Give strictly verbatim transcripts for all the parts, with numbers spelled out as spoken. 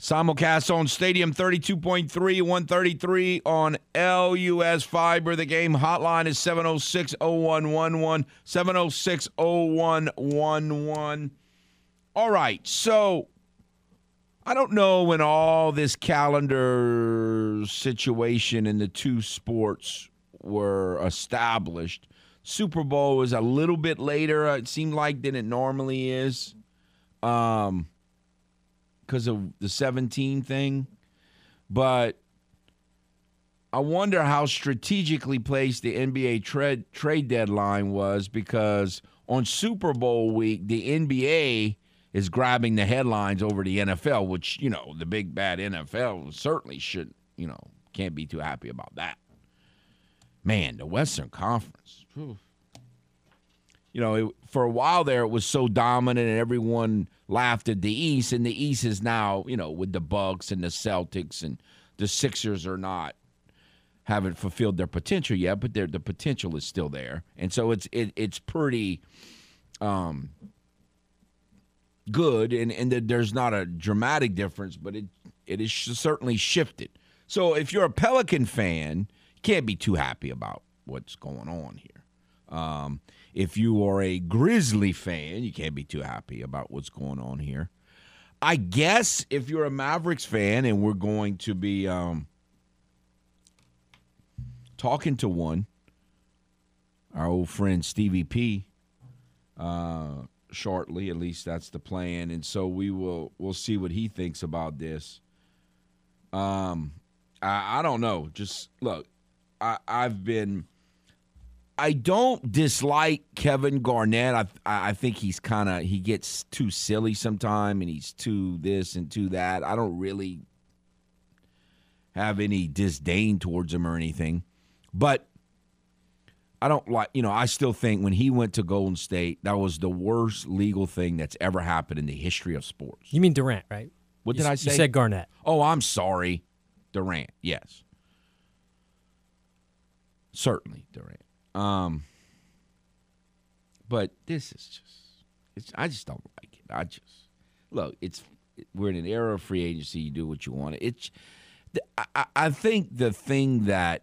Simulcast on Stadium thirty-two point three, one thirty-three on L U S Fiber. The game hotline is seven oh six, oh one one one, seven oh six, oh one one one. All right, so I don't know when all this calendar situation in the two sports were established. Super Bowl was a little bit later, it seemed like, than it normally is. Um... because of the seventeen thing, but I wonder how strategically placed the N B A trade trade deadline was, because on Super Bowl week, the N B A is grabbing the headlines over the N F L, which, you know, the big bad N F L certainly shouldn't, you know, can't be too happy about that. Man, the Western Conference. Whew. You know, it, for a while there, it was so dominant and everyone laughed at the East, and the East is now, you know, with the Bucks and the Celtics, and the Sixers are not, haven't fulfilled their potential yet, but the potential is still there. And so it's it, it's pretty um, good, and, and there's not a dramatic difference, but it it is certainly shifted. So if you're a Pelican fan, you can't be too happy about what's going on here. Um, if you are a Grizzly fan, you can't be too happy about what's going on here. I guess if you're a Mavericks fan, and we're going to be um, talking to one, our old friend Stevie P, uh, shortly, at least that's the plan. And so we will we'll see what he thinks about this. Um, I, I don't know. Just look, I, I've been... I don't dislike Kevin Garnett. I I think he's kind of, he gets too silly sometimes, and he's too this and too that. I don't really have any disdain towards him or anything. But I don't like, you know, I still think when he went to Golden State, that was the worst legal thing that's ever happened in the history of sports. You mean Durant, right? What you did s- I say? You said Garnett. Oh, I'm sorry. Durant, yes. Certainly Durant. Um, but this is just, it's, I just don't like it. I just, look, it's, we're in an era of free agency. You do what you want. It's, I, I think the thing that,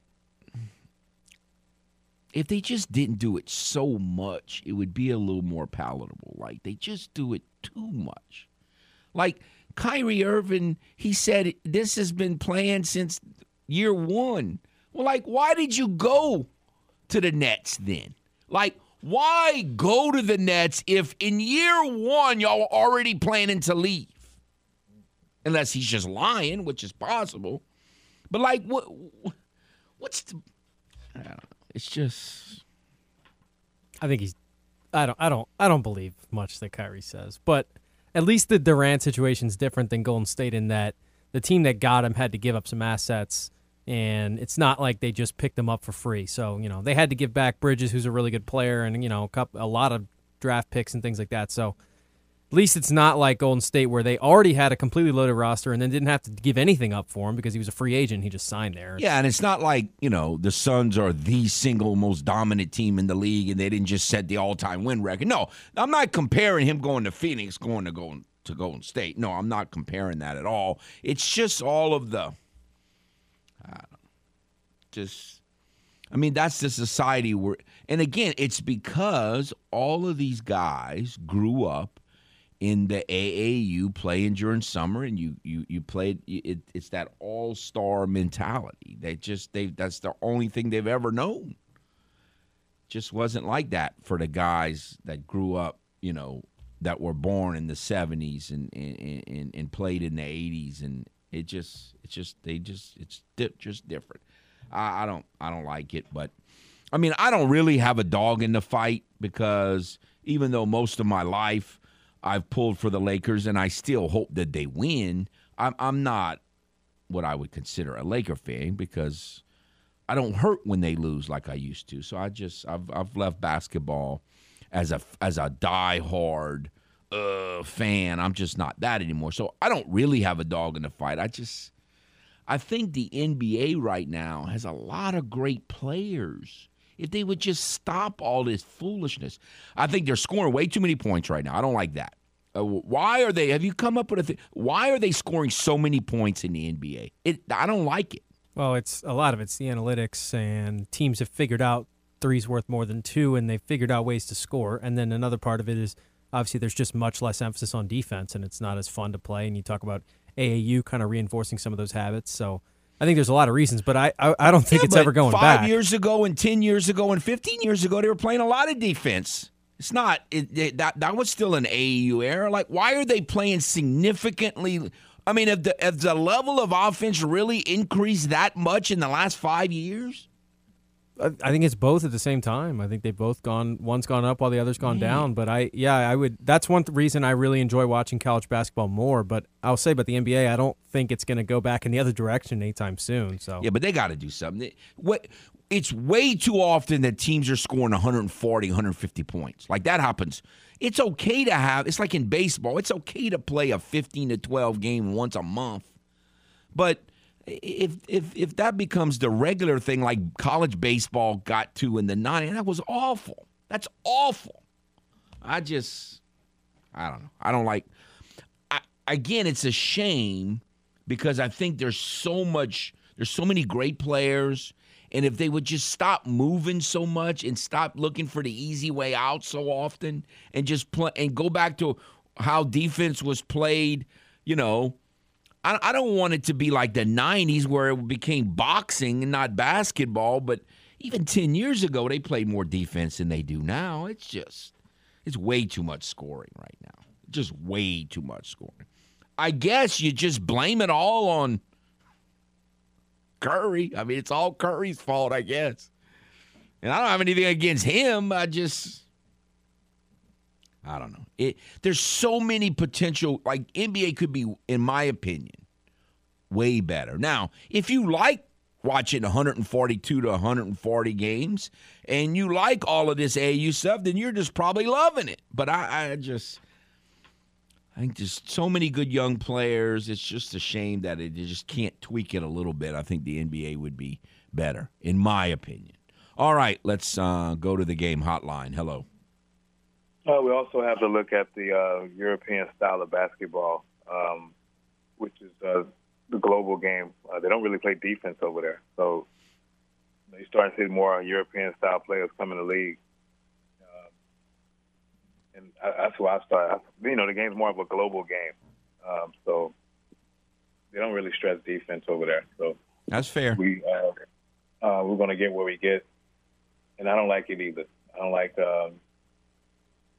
if they just didn't do it so much, it would be a little more palatable. Like, they just do it too much. Like, Kyrie Irving, he said, this has been planned since year one. Well, like, why did you go to the Nets then? Like, why go to the Nets if in year one y'all are already planning to leave? Unless he's just lying, which is possible. But, like, what? what's the – I don't know. It's just – I think he's – I don't I don't, I don't believe much that Kyrie says. But at least the Durant situation is different than Golden State in that the team that got him had to give up some assets. And it's not like they just picked them up for free. So, you know, they had to give back Bridges, who's a really good player, and, you know, a, couple, a lot of draft picks and things like that. So at least it's not like Golden State, where they already had a completely loaded roster and then didn't have to give anything up for him because he was a free agent. He just signed there. Yeah, and it's not like, you know, the Suns are the single most dominant team in the league and they didn't just set the all-time win record. No, I'm not comparing him going to Phoenix, going to Golden, to Golden State. No, I'm not comparing that at all. It's just all of the... I don't know. Just, I mean, that's the society we're, and again, it's because all of these guys grew up in the A A U playing during summer, and you you you played. It, it's that all-star mentality. They just they that's the only thing they've ever known. Just wasn't like that for the guys that grew up, you know, that were born in the seventies and and, and, and played in the eighties and. It just, it's just, they just, it's di- just different. I, I don't, I don't like it, but I mean, I don't really have a dog in the fight because even though most of my life I've pulled for the Lakers and I still hope that they win, I'm, I'm not what I would consider a Laker fan because I don't hurt when they lose like I used to. So I just I've I've left basketball as a as a diehard uh, fan. I'm just not that anymore. So I don't really have a dog in the fight. I just I think the N B A right now has a lot of great players. If they would just stop all this foolishness. I think they're scoring way too many points right now. I don't like that. Uh, why are they? Have you come up with a thing? Why are they scoring so many points in the N B A? It, I don't like it. Well, it's a lot of it's the analytics, and teams have figured out three's worth more than two, and they've figured out ways to score. And then another part of it is, obviously, there's just much less emphasis on defense, and it's not as fun to play. And you talk about A A U kind of reinforcing some of those habits. So I think there's a lot of reasons, but I I, I don't think yeah, it's ever going five back. Five years ago and ten years ago and fifteen years ago, they were playing a lot of defense. It's not it, it, that that was still an A A U era. Like, why are they playing significantly? I mean, if the if the level of offense really increased that much in the last five years, I, I think it's both at the same time. I think they've both gone. One's gone up while the other's gone mm. down. But I, yeah, I would. That's one th- reason I really enjoy watching college basketball more. But I'll say, about the N B A, I don't think it's going to go back in the other direction anytime soon. So yeah, but they got to do something. What? It's way too often that teams are scoring one forty, one fifty points. Like, that happens. It's okay to have – it's like in baseball. It's okay to play a fifteen to twelve game once a month. But if if if that becomes the regular thing, like college baseball got to in the nineties, that was awful. That's awful. I just – I don't know. I don't like – again, it's a shame because I think there's so much – there's so many great players – and if they would just stop moving so much and stop looking for the easy way out so often and just play and go back to how defense was played, you know, I, I don't want it to be like the nineties where it became boxing and not basketball. But even ten years ago, they played more defense than they do now. It's just it's way too much scoring right now, just way too much scoring. I guess you just blame it all on Curry. I mean, it's all Curry's fault, I guess. And I don't have anything against him. I just, I don't know. It, there's so many potential, like N B A could be, in my opinion, way better. Now, if you like watching one forty-two to one forty games and you like all of this A A U stuff, then you're just probably loving it. But I, I just, I think there's so many good young players. It's just a shame that it, you just can't tweak it a little bit. I think the N B A would be better, in my opinion. All right, let's uh, go to the game hotline. Hello. Uh, we also have to look at the uh, European style of basketball, um, which is uh, the global game. Uh, they don't really play defense over there. So you're starting to see more European style players come in the league. And that's why I started. You know, the game's more of a global game. Um, so they don't really stress defense over there. So that's fair. We, uh, uh, we're going to get where we get. And I don't like it either. I don't like um,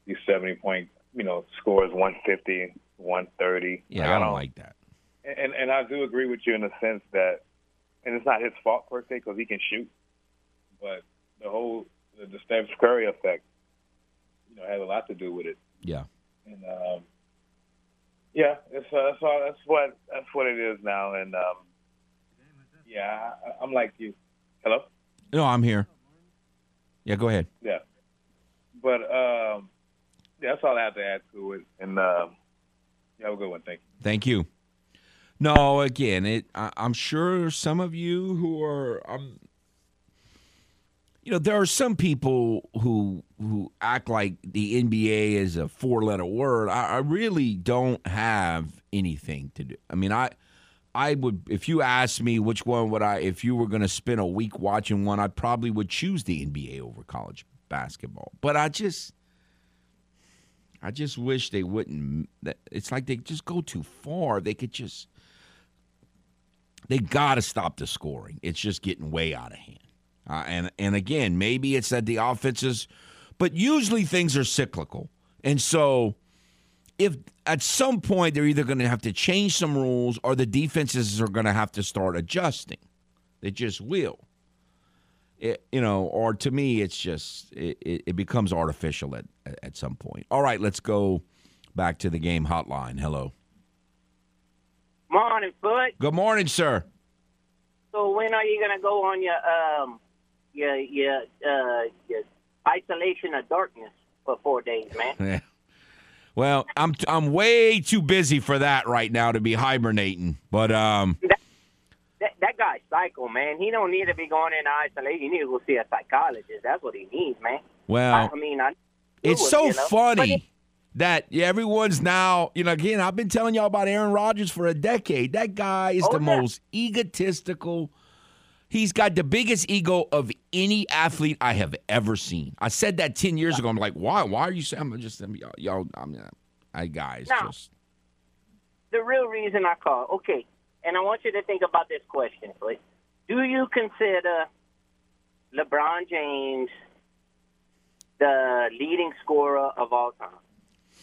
these seventy-point, you know, scores, one fifty, one thirty. Yeah, like, I, don't I don't like that. And, and I do agree with you in the sense that, and it's not his fault per se because he can shoot, but the whole the, the Steph Curry effect, you know, has a lot to do with it. Yeah. And um, yeah, it's, uh, it's all, that's what that's what it is now. And um, yeah, I, I'm like you. Hello? No, I'm here. Yeah, go ahead. Yeah. But um, yeah, that's all I have to add to it. And um, you have a good one. Thank you. Thank you. No, again, it. I, I'm sure some of you who are. Um, You know, there are some people who who act like the N B A is a four-letter word. I, I really don't have anything to do. I mean, I I would, if you asked me which one would I, if you were going to spend a week watching one, I probably would choose the N B A over college basketball. But I just, I just wish they wouldn't. It's like they just go too far. They could just, they got to stop the scoring. It's just getting way out of hand. Uh, and, and again, maybe it's that the offenses, but usually things are cyclical. And so if at some point they're either going to have to change some rules or the defenses are going to have to start adjusting. They just will. It, you know, or to me, it's just it, it becomes artificial at, at some point. All right, let's go back to the game hotline. Hello. Morning, Foote. Good morning, sir. So when are you gonna go on your um your your uh your isolation of darkness for four days, man? Yeah. Well, I'm I'm way too busy for that right now to be hibernating, but um. That, that, that guy's psycho, man. He don't need to be going in isolation. He needs to go see a psychologist. That's what he needs, man. Well, I, I mean, I it's it, so you know? funny. It, That yeah, everyone's now, you know, again, I've been telling y'all about Aaron Rodgers for a decade. That guy is oh, the yeah. most egotistical. He's got the biggest ego of any athlete I have ever seen. I said that ten years yeah. ago. I'm like, why? Why are you saying? I'm just, y'all, y'all I'm not, I guys. Now, just. The real reason I call, okay, and I want you to think about this question, please. Do you consider LeBron James the leading scorer of all time?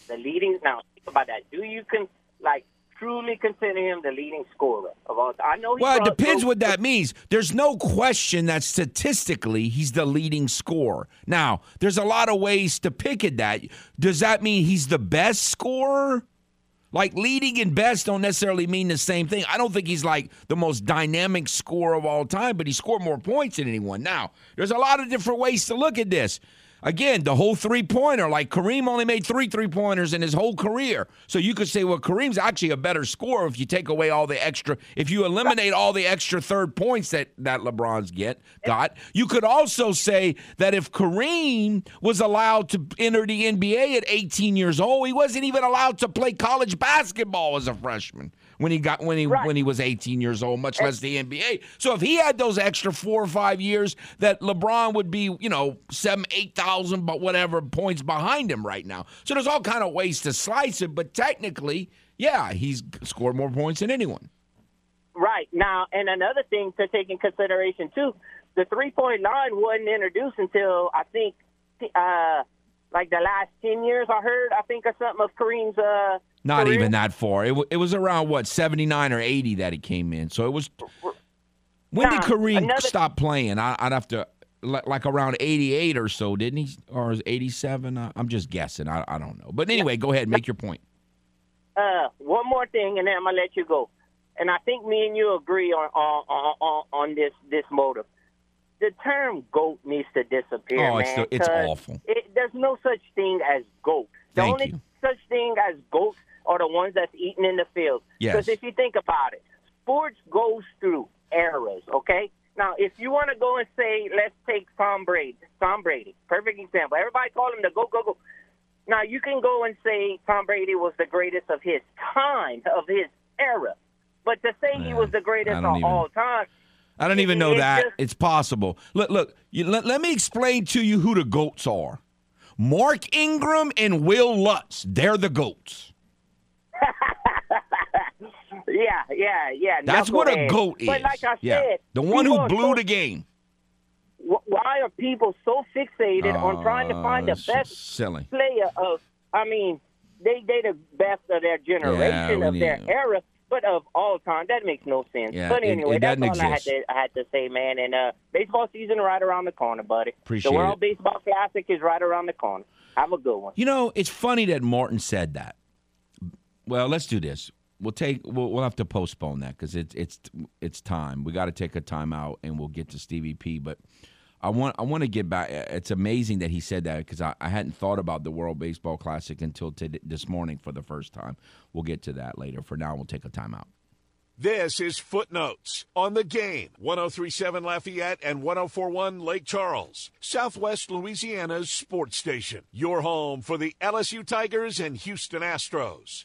The leading now think about that. Do you con, like truly consider him the leading scorer of all time? I know. He well, it depends those- what that means. There's no question that statistically he's the leading scorer. Now, there's a lot of ways to pick at that. Does that mean he's the best scorer? Like leading and best don't necessarily mean the same thing. I don't think he's like the most dynamic scorer of all time, but he scored more points than anyone. Now, there's a lot of different ways to look at this. Again, the whole three-pointer, like Kareem only made three three-pointers in his whole career. So you could say, well, Kareem's actually a better scorer if you take away all the extra, if you eliminate all the extra third points that, that LeBron's get got. You could also say that if Kareem was allowed to enter the N B A at eighteen years old, he wasn't even allowed to play college basketball as a freshman when he got when he right. when he was eighteen years old, much less the N B A. So if he had those extra four or five years, that LeBron would be, you know, seven, eight thousand, but whatever points behind him right now. So there's all kind of ways to slice it, but technically, yeah, he's scored more points than anyone. Right now, and another thing to take in consideration too, the three-point line wasn't introduced until I think, uh, like the last ten years. I heard, I think, or something of Kareem's. Uh, Not career. even that far. It, w- it was around, what, seventy-nine or eighty that he came in. So it was – when nah, did Kareem another... stop playing? I, I'd have to – like around eighty-eight or so, didn't he? Or is eighty-seven? I, I'm just guessing. I, I don't know. But anyway, go ahead. Make your point. Uh, one more thing, and then I'm going to let you go. And I think me and you agree on on, on, on this, this motive. The term GOAT needs to disappear, oh, it's man. The, it's awful. It, there's no such thing as GOAT. The Thank only you. such thing as GOAT are the ones that's eaten in the field. Because yes. if you think about it, sports goes through eras, okay? Now, if you want to go and say, let's take Tom Brady. Tom Brady, perfect example. Everybody call him the go, go, go. Now, you can go and say Tom Brady was the greatest of his time, of his era. But to say uh, he was the greatest of even, all time. I don't even know it's that. Just, it's possible. Look, look you, let, let me explain to you who the GOATs are. Mark Ingram and Will Lutz, they're the GOATs. Yeah, yeah, yeah. That's what a GOAT is. But like I said, yeah. the one who blew so, the game. Why are people so fixated uh, on trying to find the best silly. player of, I mean, they, they the best of their generation, yeah, of their know. era, but of all time. That makes no sense. Yeah, but anyway, it, it that's all exist. I had to I had to say, man. And uh, baseball season right around the corner, buddy. Appreciate it. The World it. Baseball Classic is right around the corner. Have a good one. You know, it's funny that Martin said that. Well, let's do this. We'll take. We'll, we'll have to postpone that because it's it's it's time. We got to take a timeout, and we'll get to Stevie P. But I want I want to get back. It's amazing that he said that because I, I hadn't thought about the World Baseball Classic until t- this morning for the first time. We'll get to that later. For now, we'll take a timeout. This is Footnotes on the Game, one oh three point seven Lafayette and one oh four point one Lake Charles, Southwest Louisiana's sports station. Your home for the L S U Tigers and Houston Astros.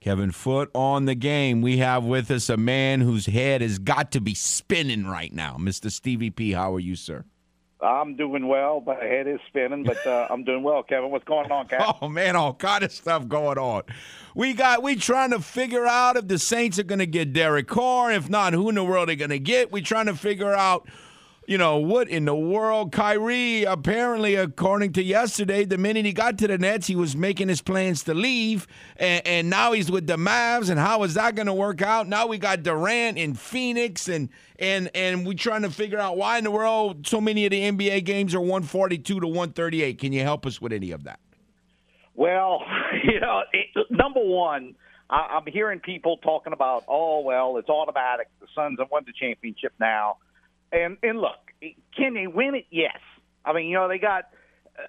Kevin Foote on The Game. We have with us a man whose head has got to be spinning right now. Mister Stevie P, how are you, sir? I'm doing well. My head is spinning, but uh, I'm doing well, Kevin. What's going on, Kevin? Oh, man, all kind of stuff going on. We got we trying to figure out if the Saints are going to get Derek Carr. If not, who in the world are they going to get? We're trying to figure out, you know, what in the world. Kyrie, apparently, according to yesterday, the minute he got to the Nets, he was making his plans to leave, and, and now he's with the Mavs, and how is that going to work out? Now we got Durant in Phoenix, and – And and we're trying to figure out why in the world so many of the N B A games are one forty-two to one thirty-eight. Can you help us with any of that? Well, you know, it, number one, I, I'm hearing people talking about, oh, well, it's automatic. The Suns have won the championship now. And and look, can they win it? Yes. I mean, you know, they got uh,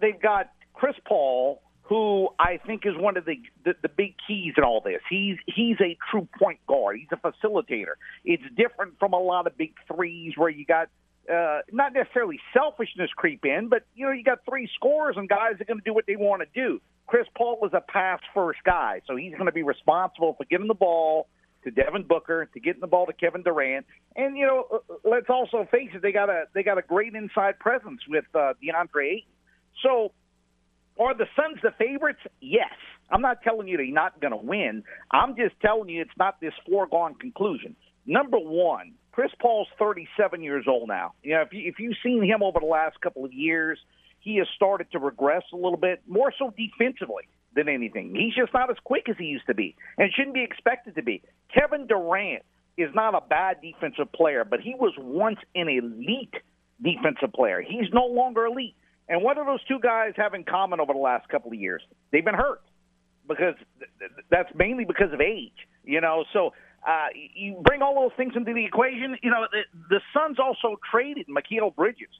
they've got Chris Paul, who I think is one of the, the, the big keys in all this. He's he's a true point guard. He's a facilitator. It's different from a lot of big threes where you got uh, not necessarily selfishness creep in, but, you know, you got three scorers and guys are going to do what they want to do. Chris Paul is a pass-first guy, so he's going to be responsible for getting the ball to Devin Booker, to getting the ball to Kevin Durant. And, you know, let's also face it, they got a, they got a great inside presence with uh, DeAndre Ayton. So, are the Suns the favorites? Yes. I'm not telling you they're not going to win. I'm just telling you it's not this foregone conclusion. Number one, Chris Paul's thirty-seven years old now. You know, if, you, if you've seen him over the last couple of years, he has started to regress a little bit, more so defensively than anything. He's just not as quick as he used to be and shouldn't be expected to be. Kevin Durant is not a bad defensive player, but he was once an elite defensive player. He's no longer elite. And what do those two guys have in common over the last couple of years? They've been hurt, because that's mainly because of age, you know. So uh, you bring all those things into the equation. You know, the, the Suns also traded Mikal Bridges.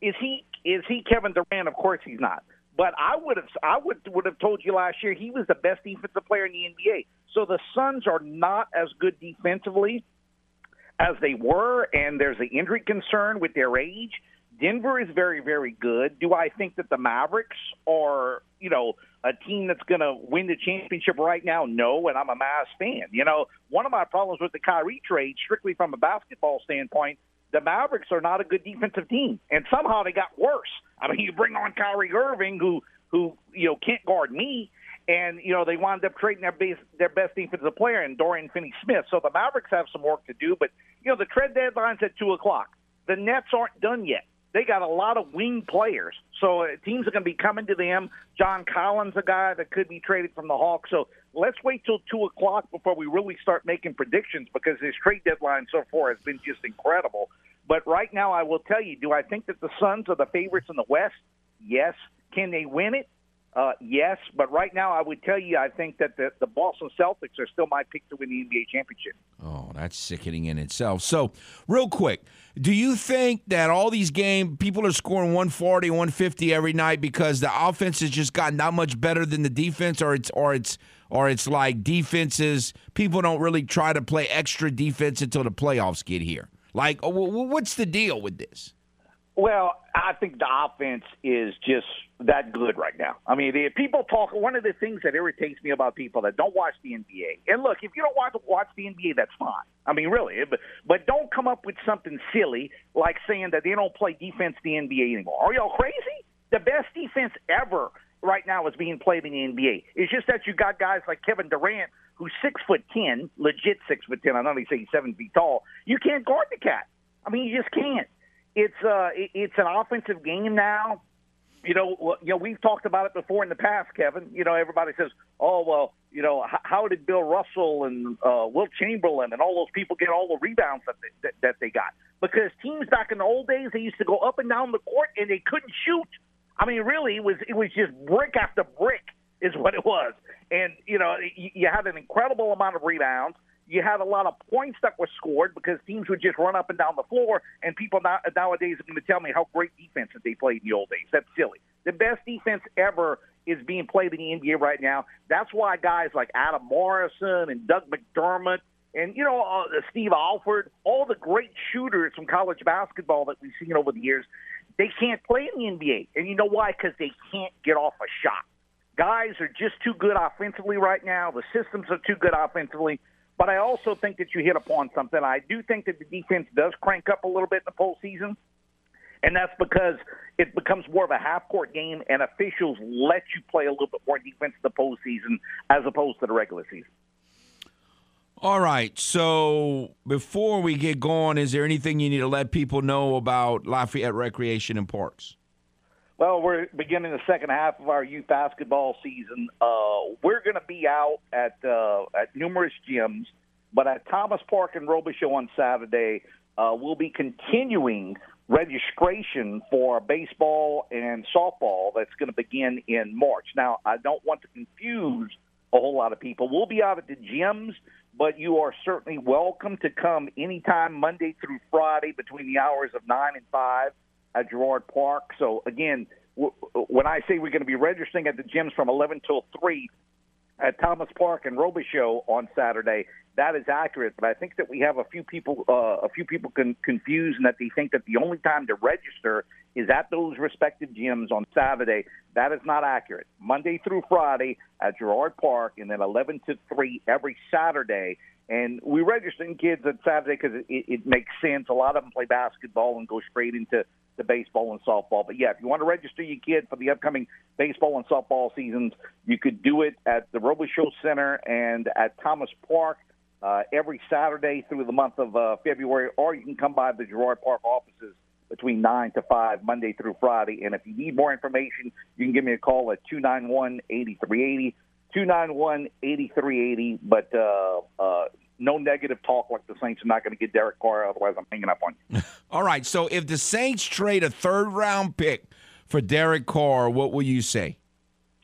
Is he is he Kevin Durant? Of course he's not. But I would have I would would have told you last year he was the best defensive player in the N B A. So the Suns are not as good defensively as they were, and there's the injury concern with their age. Denver is very, very good. Do I think that the Mavericks are, you know, a team that's going to win the championship right now? No, and I'm a Mavs fan. You know, one of my problems with the Kyrie trade, strictly from a basketball standpoint, the Mavericks are not a good defensive team, and somehow they got worse. I mean, you bring on Kyrie Irving, who, who you know, can't guard me, and, you know, they wound up trading their base, their best defensive player in Dorian Finney-Smith. So the Mavericks have some work to do, but, you know, the trade deadline's at two o'clock. The Nets aren't done yet. They got a lot of wing players, so teams are going to be coming to them. John Collins, a guy that could be traded from the Hawks. So let's wait till two o'clock before we really start making predictions, because this trade deadline so far has been just incredible. But right now I will tell you, do I think that the Suns are the favorites in the West? Yes. Can they win it? Uh, yes. But right now I would tell you I think that the, the Boston Celtics are still my pick to win the N B A championship. Oh, that's sickening in itself. So real quick. Do you think that all these games, people are scoring one forty, one fifty every night because the offense has just gotten that much better than the defense, or it's or it's or it's like defenses, people don't really try to play extra defense until the playoffs get here? Like, what's the deal with this? Well, I think the offense is just that good right now. I mean, if people talk, one of the things that irritates me about people that don't watch the N B A, and look, if you don't watch, watch the N B A, that's fine. I mean, really, but, but don't come up with something silly like saying that they don't play defense in the N B A anymore. Are y'all crazy? The best defense ever right now is being played in the N B A. It's just that you got guys like Kevin Durant, who's six foot ten, legit six foot ten. I know they say he's seven feet tall. You can't guard the cat. I mean, you just can't. It's uh, it's an offensive game now. You know, you know, we've talked about it before in the past, Kevin. You know, everybody says, oh, well, you know, how did Bill Russell and uh, Wilt Chamberlain and all those people get all the rebounds that they, that they got? Because teams back in the old days, they used to go up and down the court and they couldn't shoot. I mean, really, it was it was just brick after brick is what it was. And, you know, you had an incredible amount of rebounds. You had a lot of points that were scored because teams would just run up and down the floor, and people now, nowadays are going to tell me how great defense that they played in the old days. That's silly. The best defense ever is being played in the N B A right now. That's why guys like Adam Morrison and Doug McDermott and, you know, uh, Steve Alford, all the great shooters from college basketball that we've seen over the years, they can't play in the N B A. And you know why? Because they can't get off a shot. Guys are just too good offensively right now. The systems are too good offensively. But I also think that you hit upon something. I do think that the defense does crank up a little bit in the postseason. And that's because it becomes more of a half-court game, and officials let you play a little bit more defense in the postseason as opposed to the regular season. All right, so before we get going, is there anything you need to let people know about Lafayette Recreation and Parks? Well, we're beginning the second half of our youth basketball season. Uh, we're going to be out at uh, at numerous gyms, but at Thomas Park and Robichaux on Saturday, uh, we'll be continuing registration for baseball and softball that's going to begin in March. Now, I don't want to confuse a whole lot of people. We'll be out at the gyms, but you are certainly welcome to come anytime Monday through Friday between the hours of nine and five. At Girard Park. So, again, w- when I say we're going to be registering at the gyms from eleven till three at Thomas Park and Robichaux on Saturday, that is accurate. But I think that we have a few people uh, a few people con- confused and that they think that the only time to register is at those respective gyms on Saturday. That is not accurate. Monday through Friday at Girard Park and then eleven to three every Saturday. And we registering kids on Saturday because it, it makes sense. A lot of them play basketball and go straight into the baseball and softball. But, yeah, if you want to register your kid for the upcoming baseball and softball seasons, you could do it at the Robichaux Center and at Thomas Park uh, every Saturday through the month of uh, February, or you can come by the Girard Park offices between nine to five, Monday through Friday. And if you need more information, you can give me a call at two nine one, eight three eight zero, two nine one, eight three eight zero. But uh, uh, no negative talk like the Saints are not going to get Derek Carr. Otherwise, I'm hanging up on you. All right. So if the Saints trade a third-round pick for Derek Carr, what will you say?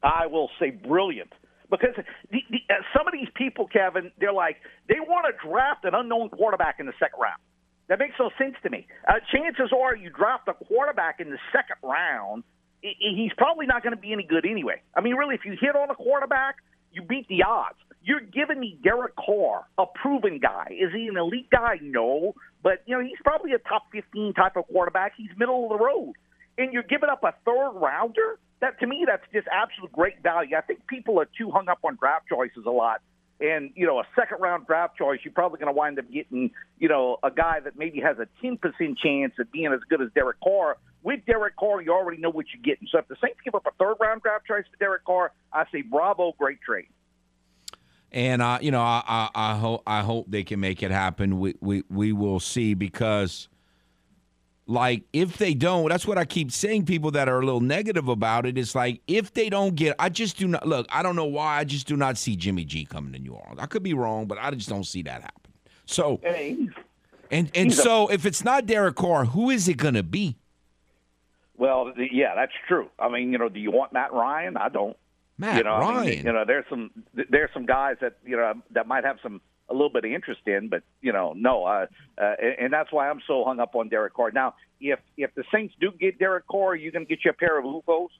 I will say brilliant. Because the, the, uh, some of these people, Kevin, they're like, they want to draft an unknown quarterback in the second round. That makes no sense to me. Uh, chances are you draft a quarterback in the second round, it, it, he's probably not going to be any good anyway. I mean, really, if you hit on a quarterback, you beat the odds. You're giving me Derek Carr, a proven guy. Is he an elite guy? No. But, you know, he's probably a top fifteen type of quarterback. He's middle of the road. And you're giving up a third-rounder? That to me, that's just absolute great value. I think people are too hung up on draft choices a lot. And, you know, a second-round draft choice, you're probably going to wind up getting, you know, a guy that maybe has a ten percent chance of being as good as Derek Carr. With Derek Carr, you already know what you're getting. So if the Saints give up a third-round draft choice for Derek Carr, I say bravo, great trade. And, uh, you know, I, I, I, ho- I hope they can make it happen. We, we, we will see because, like, if they don't, that's what I keep saying, people that are a little negative about it. It's like, if they don't get, I just do not, look, I don't know why, I just do not see Jimmy G coming to New Orleans. I could be wrong, but I just don't see that happen. So, and, and so if it's not Derek Carr, who is it going to be? Well, yeah, that's true. I mean, you know, do you want Matt Ryan? I don't. Matt you know, Ryan. I mean, you know, there's some there's some guys that you know that might have some a little bit of interest in, but you know, no, uh, uh, and that's why I'm so hung up on Derek Carr. Now, if if the Saints do get Derek Carr, are you going to get you a pair of U F Os?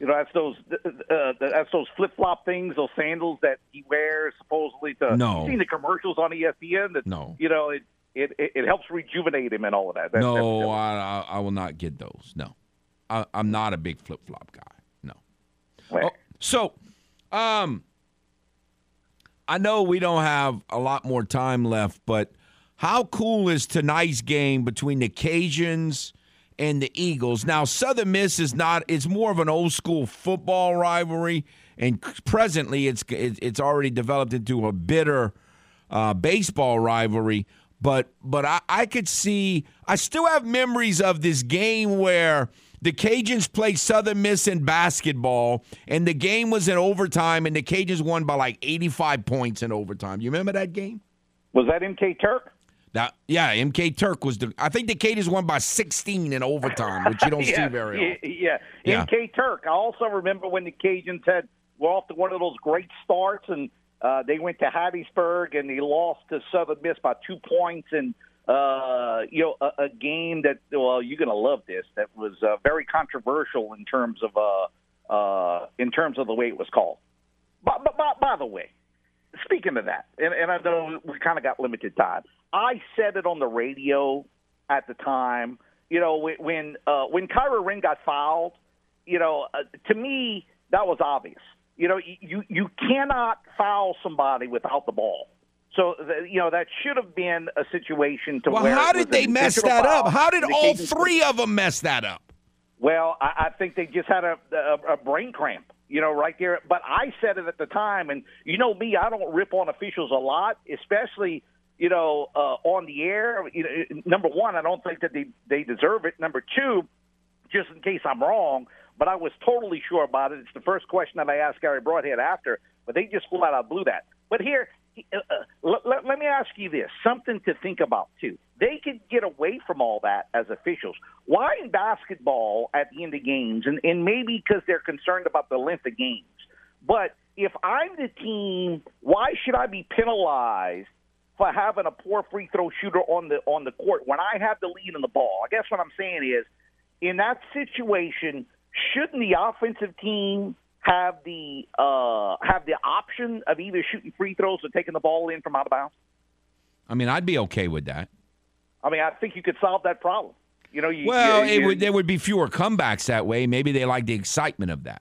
You know, that's those uh, that's those flip flop things, those sandals that he wears supposedly to. No, you've seen the commercials on E S P N. That, no, you know, it it it helps rejuvenate him and all of that. that no, that I I will not get those. No, I, I'm not a big flip flop guy. Oh, so, um, I know we don't have a lot more time left, but how cool is tonight's game between the Cajuns and the Eagles? Now, Southern Miss is not; it's more of an old school football rivalry, and presently, it's it's already developed into a bitter uh, baseball rivalry. But but I, I could see I still have memories of this game where the Cajuns played Southern Miss in basketball, and the game was in overtime, and the Cajuns won by like eighty-five points in overtime. You remember that game? Was that M K Turk? That, yeah, M K Turk was the – I think the Cajuns won by sixteen in overtime, which you don't yeah, see very often. Yeah, yeah, M K Turk. I also remember when the Cajuns had were off to one of those great starts, and uh, they went to Hattiesburg, and they lost to Southern Miss by two points, and – Uh, you know, a, a game that, well, you're going to love this, that was uh, very controversial in terms of uh, uh, in terms of the way it was called. By, by, by the way, speaking of that, and, and I know we kind of got limited time, I said it on the radio at the time, you know, when when, uh, when Kyrie Irving got fouled, you know, uh, to me, that was obvious. You know, you, you cannot foul somebody without the ball. So, you know, that should have been a situation to well, where... Well, how did they mess that up? How did all three of them mess that up? Well, I, I think they just had a, a, a brain cramp, you know, right there. But I said it at the time, and you know me, I don't rip on officials a lot, especially, you know, uh, on the air. You know, number one, I don't think that they, they deserve it. Number two, just in case I'm wrong, but I was totally sure about it. It's the first question that I asked Gary Broadhead after, but they just flat out blew that. But here... Uh, let, let, let me ask you this, something to think about, too. They could get away from all that as officials. Why in basketball at the end of games, and, and maybe because they're concerned about the length of games, but if I'm the team, why should I be penalized for having a poor free throw shooter on the on the court when I have the lead in the ball? I guess what I'm saying is, in that situation, shouldn't the offensive team have the uh, have the option of either shooting free throws or taking the ball in from out of bounds? I mean, I'd be okay with that. I mean, I think you could solve that problem. You know, you, well, you, you, it would, there would be fewer comebacks that way. Maybe they like the excitement of that.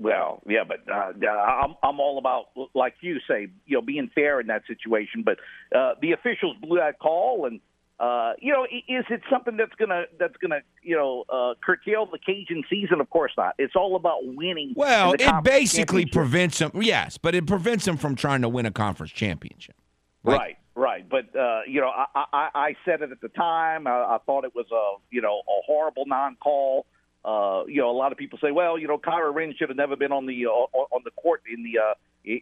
Well, yeah, but uh, I'm I'm all about, like you say, you know, being fair in that situation. But uh, the officials blew that call, and uh, you know, is it something that's gonna that's gonna you know uh, curtail the Cajun season? Of course not. It's all about winning. Well, it basically prevents them. Yes, but it prevents them from trying to win a conference championship. Like, right, right. But uh, you know, I, I, I said it at the time. I, I thought it was a you know a horrible non-call. Uh, you know, a lot of people say, well, you know, Kyrie Irving should have never been on the uh, on the court in the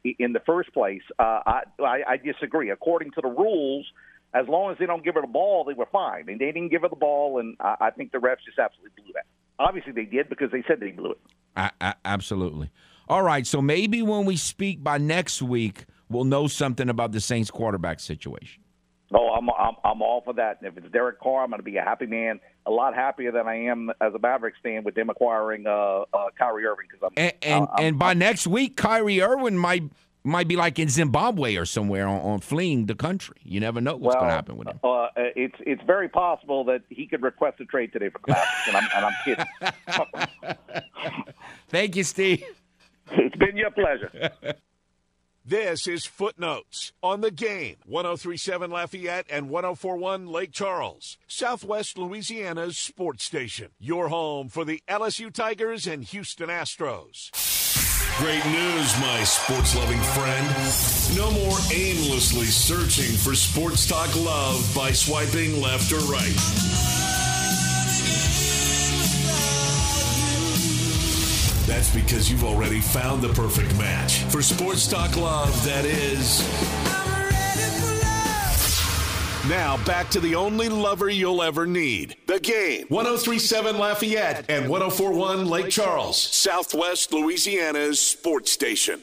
uh, in the first place. Uh, I, I I disagree. According to the rules, as long as they don't give her the ball, they were fine. And they didn't give her the ball, and I, I think the refs just absolutely blew that. Obviously they did because they said they blew it. I, I, absolutely. All right, so maybe when we speak by next week, we'll know something about the Saints quarterback situation. Oh, I'm I'm, I'm all for that. And if it's Derek Carr, I'm going to be a happy man, a lot happier than I am as a Mavericks fan with them acquiring uh, uh, Kyrie Irving. Cause I'm, and and, I'm, and by I'm, next week, Kyrie Irving might – might be like in Zimbabwe or somewhere on, on fleeing the country. You never know what's well, going to happen with him. Uh, it's it's very possible that he could request a trade today for Classics, and I'm, and I'm kidding. Thank you, Steve. It's been your pleasure. This is Footnotes on the Game, one oh three point seven Lafayette and one oh four point one Lake Charles, Southwest Louisiana's sports station. Your home for the L S U Tigers and Houston Astros. Great news, my sports-loving friend. No more aimlessly searching for sports talk love by swiping left or right. That's because you've already found the perfect match for sports talk love that is... I'm ready for love. Now back to the only lover you'll ever need. The Game, one oh three point seven Lafayette and one oh four point one Lake Charles, Southwest Louisiana's sports station.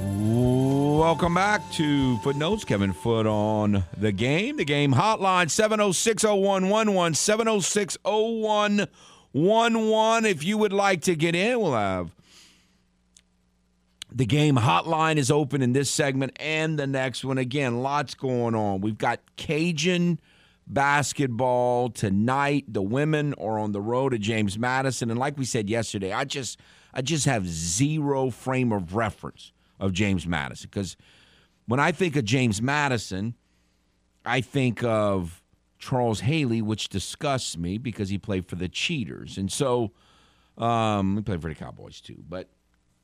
Welcome back to Footnotes. Kevin Foote on The Game. The Game hotline, seven oh six, oh one one one, seven oh six, oh one one one. If you would like to get in, we'll have... The Game hotline is open in this segment and the next one. Again, lots going on. We've got Cajun basketball tonight. The women are on the road to James Madison. And like we said yesterday, I just I just have zero frame of reference of James Madison. Because when I think of James Madison, I think of Charles Haley, which disgusts me because he played for the Cheaters. And so um, he played for the Cowboys too. But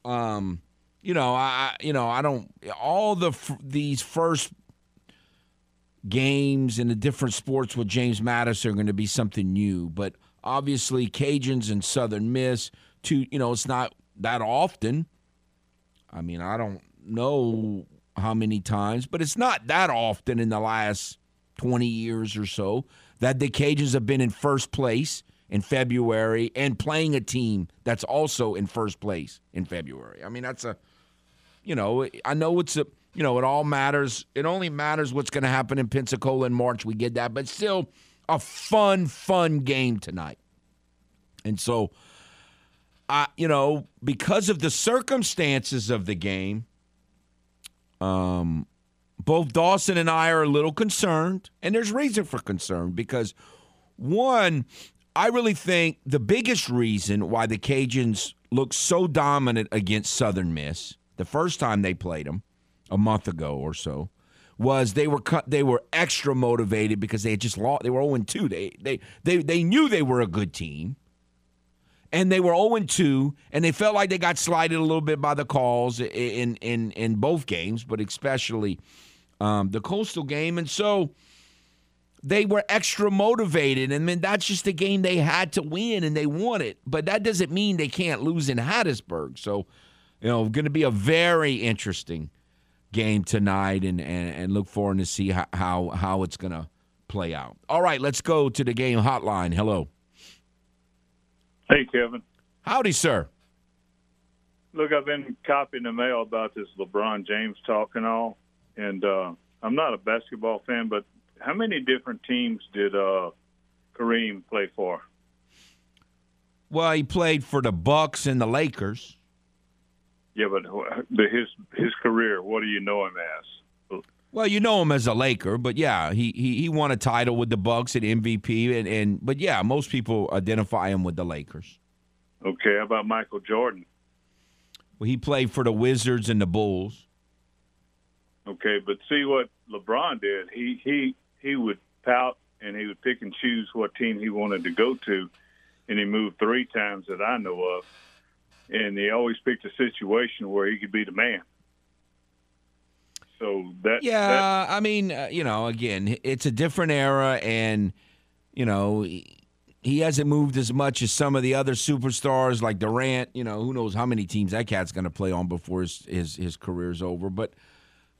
um You know, I you know I don't all the these first games in the different sports with James Madison are going to be something new. But obviously, Cajuns and Southern Miss, two you know, it's not that often. I mean, I don't know how many times, but it's not that often in the last twenty years or so that the Cajuns have been in first place in February and playing a team that's also in first place in February. I mean, that's a You know, I know it's a, you know, it all matters. It only matters what's going to happen in Pensacola in March. We get that. But still a fun, fun game tonight. And so, I, you know, because of the circumstances of the game, um, both Dawson and I are a little concerned. And there's reason for concern because, one, I really think the biggest reason why the Cajuns looked so dominant against Southern Miss, the first time they played them a month ago or so, was they were cut, they were extra motivated because they had just lost. They were oh and two. They they they they knew they were a good team. And they were oh and two, and they felt like they got slighted a little bit by the calls in in in both games, but especially um, the Coastal game. And so they were extra motivated, and then that's just a game they had to win, and they won it. But that doesn't mean they can't lose in Hattiesburg. So, you know, going to be a very interesting game tonight, and and, and look forward to see how, how, how it's going to play out. All right, let's go to the game hotline. Hello. Hey, Kevin. Howdy, sir. Look, I've been copying the mail about this LeBron James talk and all, and uh, I'm not a basketball fan, but how many different teams did uh, Kareem play for? Well, he played for the Bucks and the Lakers. Yeah, but his his career, what do you know him as? Well, you know him as a Laker, but yeah, he he, he won a title with the Bucks at M V P, and, and but yeah, most people identify him with the Lakers. Okay, how about Michael Jordan? Well, he played for the Wizards and the Bulls. Okay, but see what LeBron did. He he he would pout and he would pick and choose what team he wanted to go to, and he moved three times that I know of, and he always picked a situation where he could be the man. So that, yeah, that, I mean, uh, you know, again, it's a different era, and, you know, he, he hasn't moved as much as some of the other superstars like Durant. You know, who knows how many teams that cat's going to play on before his, his, his career's over. But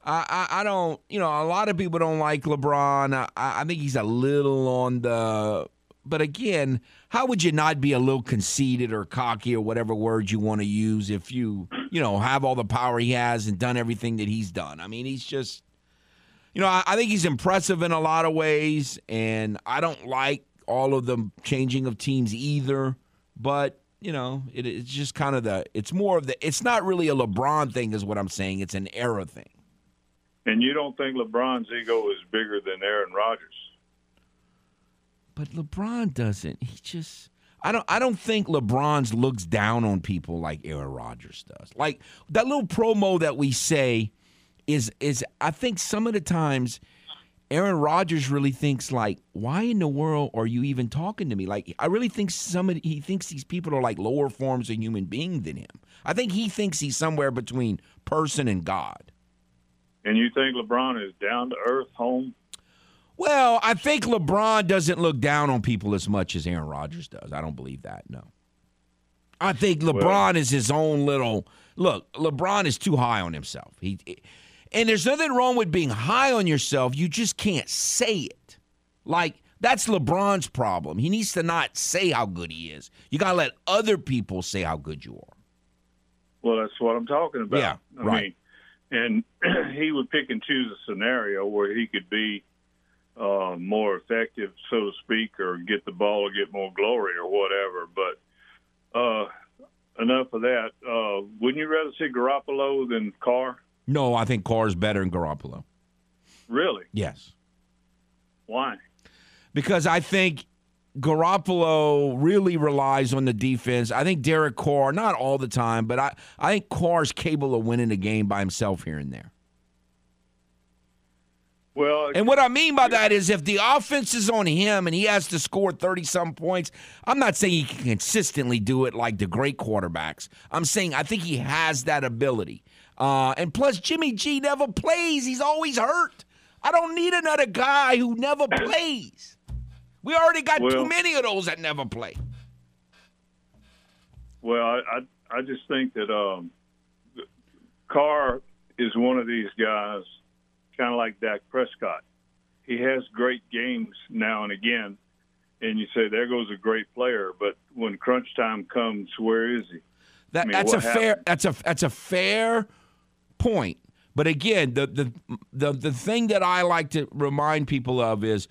I, I, I don't, you know, a lot of people don't like LeBron. I, I think he's a little on the – but, again, how would you not be a little conceited or cocky or whatever word you want to use if you – you know, have all the power he has and done everything that he's done. I mean, he's just, you know, I, I think he's impressive in a lot of ways, and I don't like all of the changing of teams either. But, you know, it, it's just kind of the, it's more of the, it's not really a LeBron thing is what I'm saying. It's an era thing. And you don't think LeBron's ego is bigger than Aaron Rodgers? But LeBron doesn't. He just... I don't I don't think LeBron's looks down on people like Aaron Rodgers does. Like that little promo that we say is is I think some of the times Aaron Rodgers really thinks like, why in the world are you even talking to me? Like I really think some of, he thinks these people are like lower forms of human being than him. I think he thinks he's somewhere between person and God. And you think LeBron is down to earth, home? Well, I think LeBron doesn't look down on people as much as Aaron Rodgers does. I don't believe that, no. I think LeBron well, is his own little – look, LeBron is too high on himself. He, and there's nothing wrong with being high on yourself. You just can't say it. Like, that's LeBron's problem. He needs to not say how good he is. You got to let other people say how good you are. Well, that's what I'm talking about. Yeah, I right. mean, and he would pick and choose a scenario where he could be – Uh, more effective, so to speak, or get the ball or get more glory or whatever. But uh, enough of that. Uh, wouldn't you rather see Garoppolo than Carr? No, I think Carr's better than Garoppolo. Really? Yes. Why? Because I think Garoppolo really relies on the defense. I think Derek Carr, not all the time, but I, I think Carr's capable of winning the game by himself here and there. Well, and what I mean by that is if the offense is on him and he has to score thirty-some points, I'm not saying he can consistently do it like the great quarterbacks. I'm saying I think he has that ability. Uh, and plus, Jimmy G never plays. He's always hurt. I don't need another guy who never plays. We already got well, too many of those that never play. Well, I I, I just think that um, Carr is one of these guys – kind of like Dak Prescott. He has great games now and again, and you say, there goes a great player, but when crunch time comes, where is he? That, I mean, that's a happened? fair that's a that's a fair point. But again, the, the the the thing that I like to remind people of is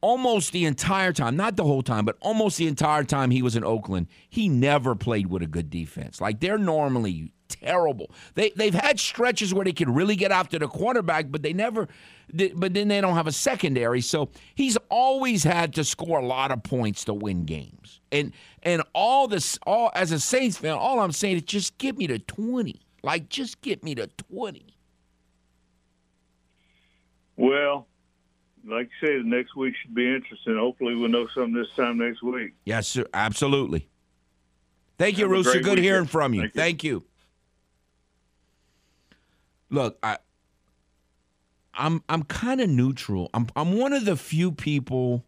almost the entire time, not the whole time, but almost the entire time he was in Oakland, he never played with a good defense. Like they're normally terrible. They, they've had stretches where they could really get after the quarterback, but they never – but then they don't have a secondary. So he's always had to score a lot of points to win games. And and all this – all as a Saints fan, all I'm saying is just get me to twenty. Like, just get me to twenty. Well, like you say, the next week should be interesting. Hopefully we'll know something this time next week. Yes, sir. Absolutely. Thank you, Rooster. Good hearing from you. Thank you. Thank you. Look, I, I'm I'm kind of neutral. I'm I'm one of the few people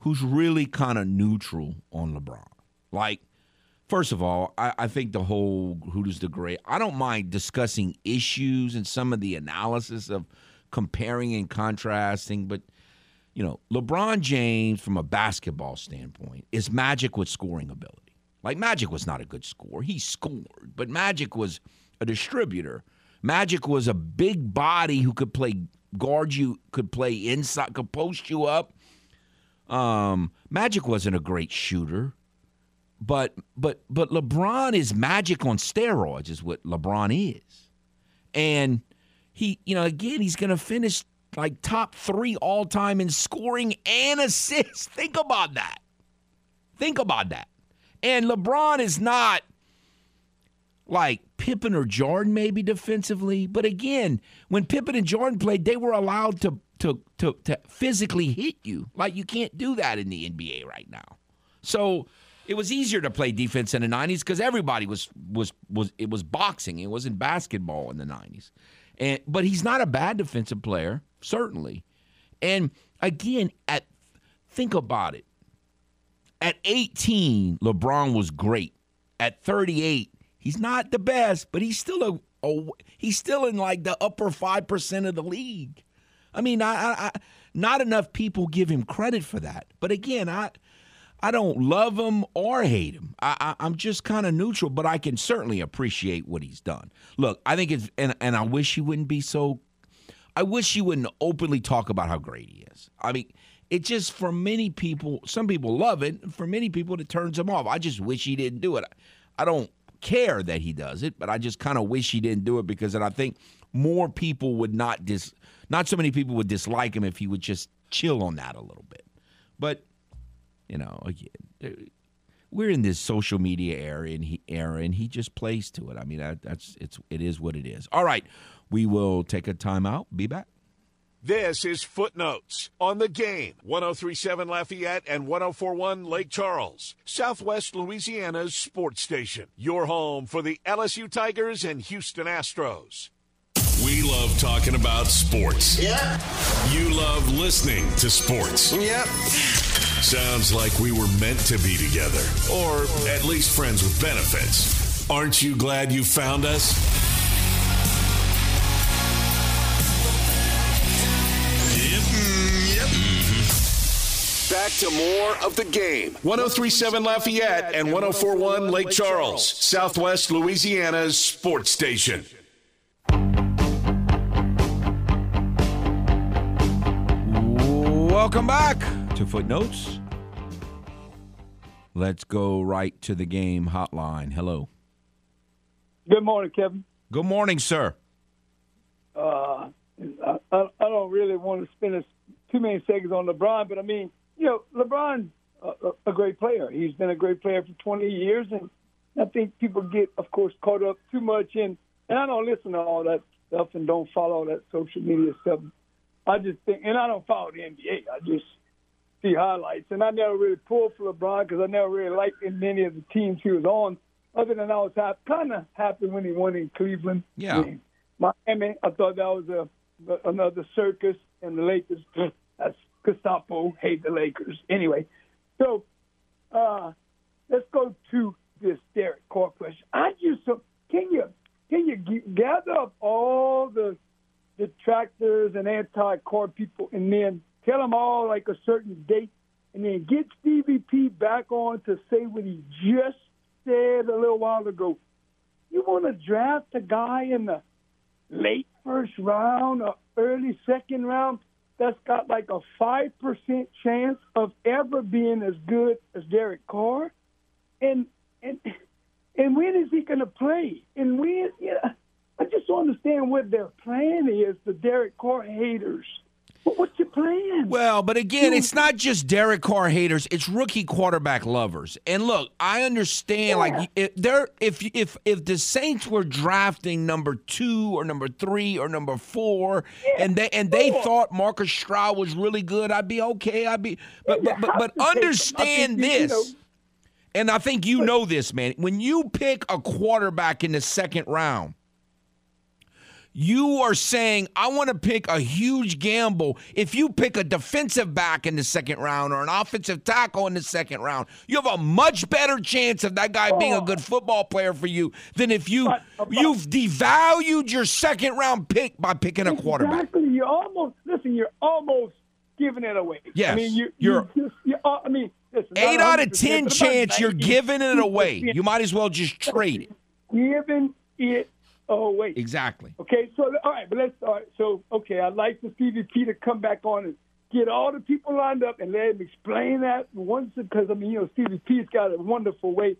who's really kind of neutral on LeBron. Like, first of all, I, I think the whole who does the great. I don't mind discussing issues and some of the analysis of comparing and contrasting, but you know, LeBron James, from a basketball standpoint, is Magic with scoring ability. Like, Magic was not a good scorer. He scored, but Magic was a distributor. Magic was a big body who could play guard you, could play inside, could post you up. Um, Magic wasn't a great shooter, but but but LeBron is Magic on steroids, is what LeBron is. And he, you know, again, he's going to finish like top three all time in scoring and assists. Think about that. Think about that. And LeBron is not like Pippen or Jordan, maybe defensively. But again, when Pippen and Jordan played, they were allowed to to to, to physically hit you. Like, you can't do that in the N B A right now. So it was easier to play defense in the nineties because everybody was was was it was boxing. It wasn't basketball in the nineties. And but he's not a bad defensive player, certainly. And again, at think about it. At eighteen, LeBron was great. At thirty-eight, he's not the best, but he's still a, a he's still in like the upper five percent of the league. I mean, I, I, I not enough people give him credit for that. But again, I I don't love him or hate him. I, I, I'm just kind of neutral, but I can certainly appreciate what he's done. Look, I think it's and and I wish he wouldn't be so. I wish he wouldn't openly talk about how great he is. I mean. It just, for many people, some people love it. And for many people, it turns them off. I just wish he didn't do it. I don't care that he does it, but I just kind of wish he didn't do it because then I think more people would not dis, not so many people would dislike him if he would just chill on that a little bit. But, you know, again, we're in this social media era, and he, era, and he just plays to it. I mean, I, that's it's it is what it is. All right, we will take a timeout. Be back. This is Footnotes on the Game, one oh three point seven Lafayette and one oh four point one Lake Charles, Southwest Louisiana's sports station. Your home for the L S U Tigers and Houston Astros. We love talking about sports. Yeah. You love listening to sports. Yep. Sounds like we were meant to be together, or at least friends with benefits. Aren't you glad you found us? Back to more of the Game. one oh three point seven Lafayette and one oh four point one Lake Charles, Southwest Louisiana's sports station. Welcome back to Footnotes. Let's go right to the Game hotline. Hello. Good morning, Kevin. Good morning, sir. Uh, I, I don't really want to spend too many seconds on LeBron, but I mean, you know, LeBron's a, a great player. He's been a great player for twenty years, and I think people get, of course, caught up too much in, and I don't listen to all that stuff and don't follow all that social media stuff. I just think, and I don't follow the N B A. I just see highlights. And I never really pulled for LeBron because I never really liked many of the teams he was on, other than I was kind of happy when he won in Cleveland. Yeah. And Miami, I thought that was a, another circus, and the Lakers, that's Gestapo hate the Lakers. Anyway, so uh, let's go to this Derek Carr question. I just can you can you g- gather up all the detractors and anti-Carr people and then tell them all like a certain date, and then get Stevie P back on to say what he just said a little while ago. You want to draft a guy in the late first round or early second round that's got like a five percent chance of ever being as good as Derek Carr? And and And when is he going to play? And when, you know, I just don't understand what their plan is, the Derek Carr haters. What's your plan? Well, but again, it's not just Derek Carr haters. It's rookie quarterback lovers. And look, I understand. Yeah. Like if they're if if if the Saints were drafting number two or number three or number four, yeah. and they and they yeah. thought Marcus Stroud was really good, I'd be okay. I'd be. But yeah, but but, but understand this, you know. And I think you know this, man. When you pick a quarterback in the second round, you are saying, I want to pick a huge gamble. If you pick a defensive back in the second round or an offensive tackle in the second round, you have a much better chance of that guy being a good football player for you than if you, you've devalued your second-round pick by picking a quarterback. Exactly. You're almost – listen, you're almost giving it away. Yes. I mean, you, you're, you're – you, I mean, eight out of ten chance you're giving it away. You might as well just trade it. Giving it Oh, wait. Exactly. Okay, so, all right, but let's all right, so, okay, I'd like for Stevie P to come back on and get all the people lined up and let him explain that once, because, I mean, you know, Stevie P's got a wonderful way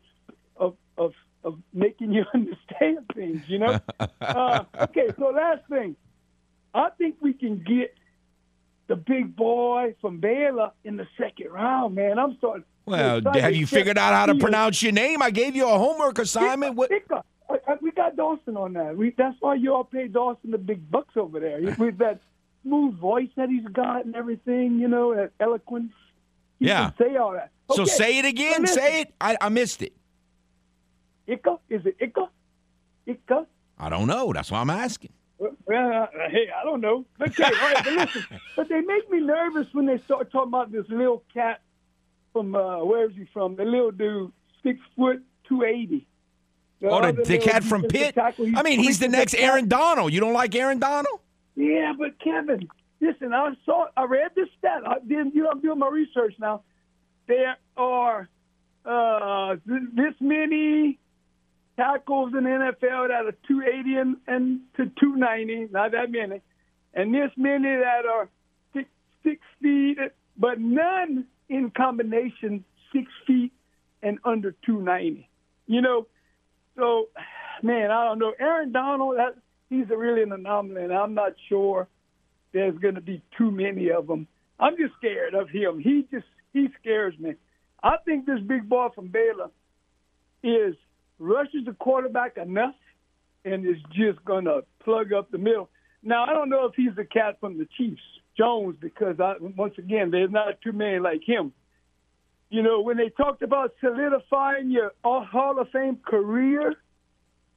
of of, of making you understand things, you know? uh, okay, so last thing. I think we can get the big boy from Baylor in the second round, man. I'm starting. Well, have you figured out how to pronounce your name? I gave you a homework assignment. What? We got Dawson on that. We, that's why you all pay Dawson the big bucks over there. With that smooth voice that he's got and everything, you know, that eloquence. He yeah. can say all that. Okay. So say it again. Say it. I, I missed it. Ika? Is it Ika? Ika? I don't know. That's why I'm asking. Well, uh, hey, I don't know. Okay, all right, but listen. But they make me nervous when they start talking about this little cat from, uh, where is he from? The little dude, six foot, two eighty. The oh, the, the cat from Pitt? Tackle, I mean, he's the next Aaron Donald. You don't like Aaron Donald? Yeah, but Kevin, listen, I saw, I read this stat. I did, you know, I'm doing my research now. There are uh, this many tackles in the N F L that are two eighty and, and to two ninety, not that many, and this many that are six, six feet, but none in combination six feet and under two ninety. You know, so, man, I don't know. Aaron Donald, that, he's a really an anomaly, and I'm not sure there's going to be too many of them. I'm just scared of him. He just he scares me. I think this big boy from Baylor is rushes the quarterback enough and is just going to plug up the middle. Now, I don't know if he's the cat from the Chiefs, Jones, because, I, once again, there's not too many like him. You know, when they talked about solidifying your Hall of Fame career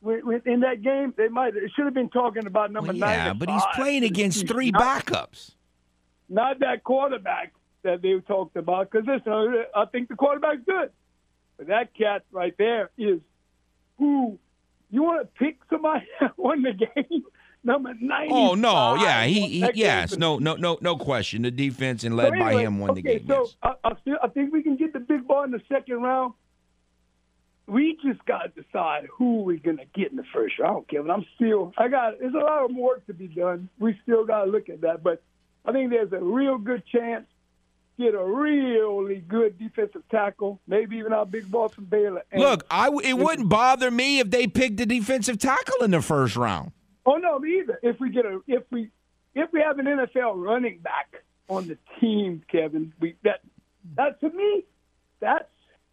in that game, they might they should have been talking about number well, yeah, nine. Yeah, but he's playing against three backups. Not, not that quarterback that they talked about, because listen, I think the quarterback's good. But that cat right there is who you want to pick somebody that won the game. Number ninety. Oh no, yeah, he, he yes, no, no, no, no question. The defense and led so anyway, by him won okay, the game. So yes. I, I, still, I think we can get the big ball in the second round. We just got to decide who we're gonna get in the first round. I don't care, but I'm still. I got. There's a lot of work to be done. We still got to look at that, but I think there's a real good chance get a really good defensive tackle, maybe even our big boy from Baylor. And look, I it wouldn't bother me if they picked a defensive tackle in the first round. Oh no, me either. If we get a, if we, if we have an N F L running back on the team, Kevin, we that, that to me, that's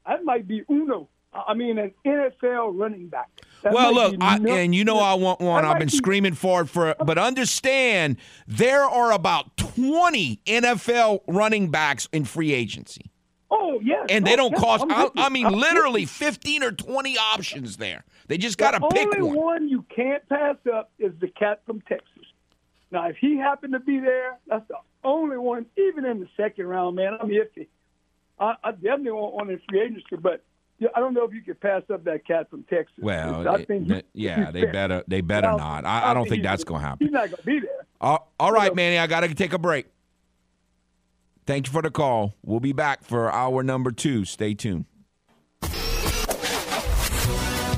that might be uno. I mean, an N F L running back. That well, look, I, and you know I want one. I've been be, screaming for it for, but understand there are about twenty N F L running backs in free agency. Oh yeah, and no, they don't yeah, cost. I, I mean, I'm literally fifteen or twenty options there. They just got to pick one. The only one you can't pass up is the cat from Texas. Now, if he happened to be there, that's the only one. Even in the second round, man, I'm iffy. I, I definitely want one in free agency, but I don't know if you could pass up that cat from Texas. Well, I think it, he, yeah, they fair. better, they better I not. I, I don't think, think that's going to happen. He's not going to be there. Uh, all right, so, Manny, I got to take a break. Thank you for the call. We'll be back for hour number two. Stay tuned.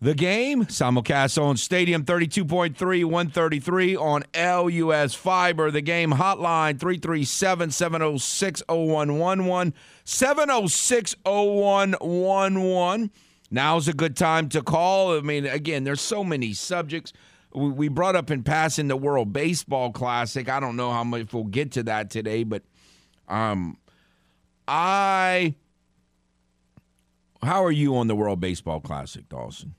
the game. Simulcast on Stadium thirty-two point three, one thirty-three on L U S Fiber. The game hotline three three seven, seven oh six, oh one one one. seven oh six, oh one one one. Now's a good time to call. I mean, again, there's so many subjects. We brought up in passing the World Baseball Classic. I don't know how much we'll get to that today, but um, I – how are you on the World Baseball Classic, Dawson?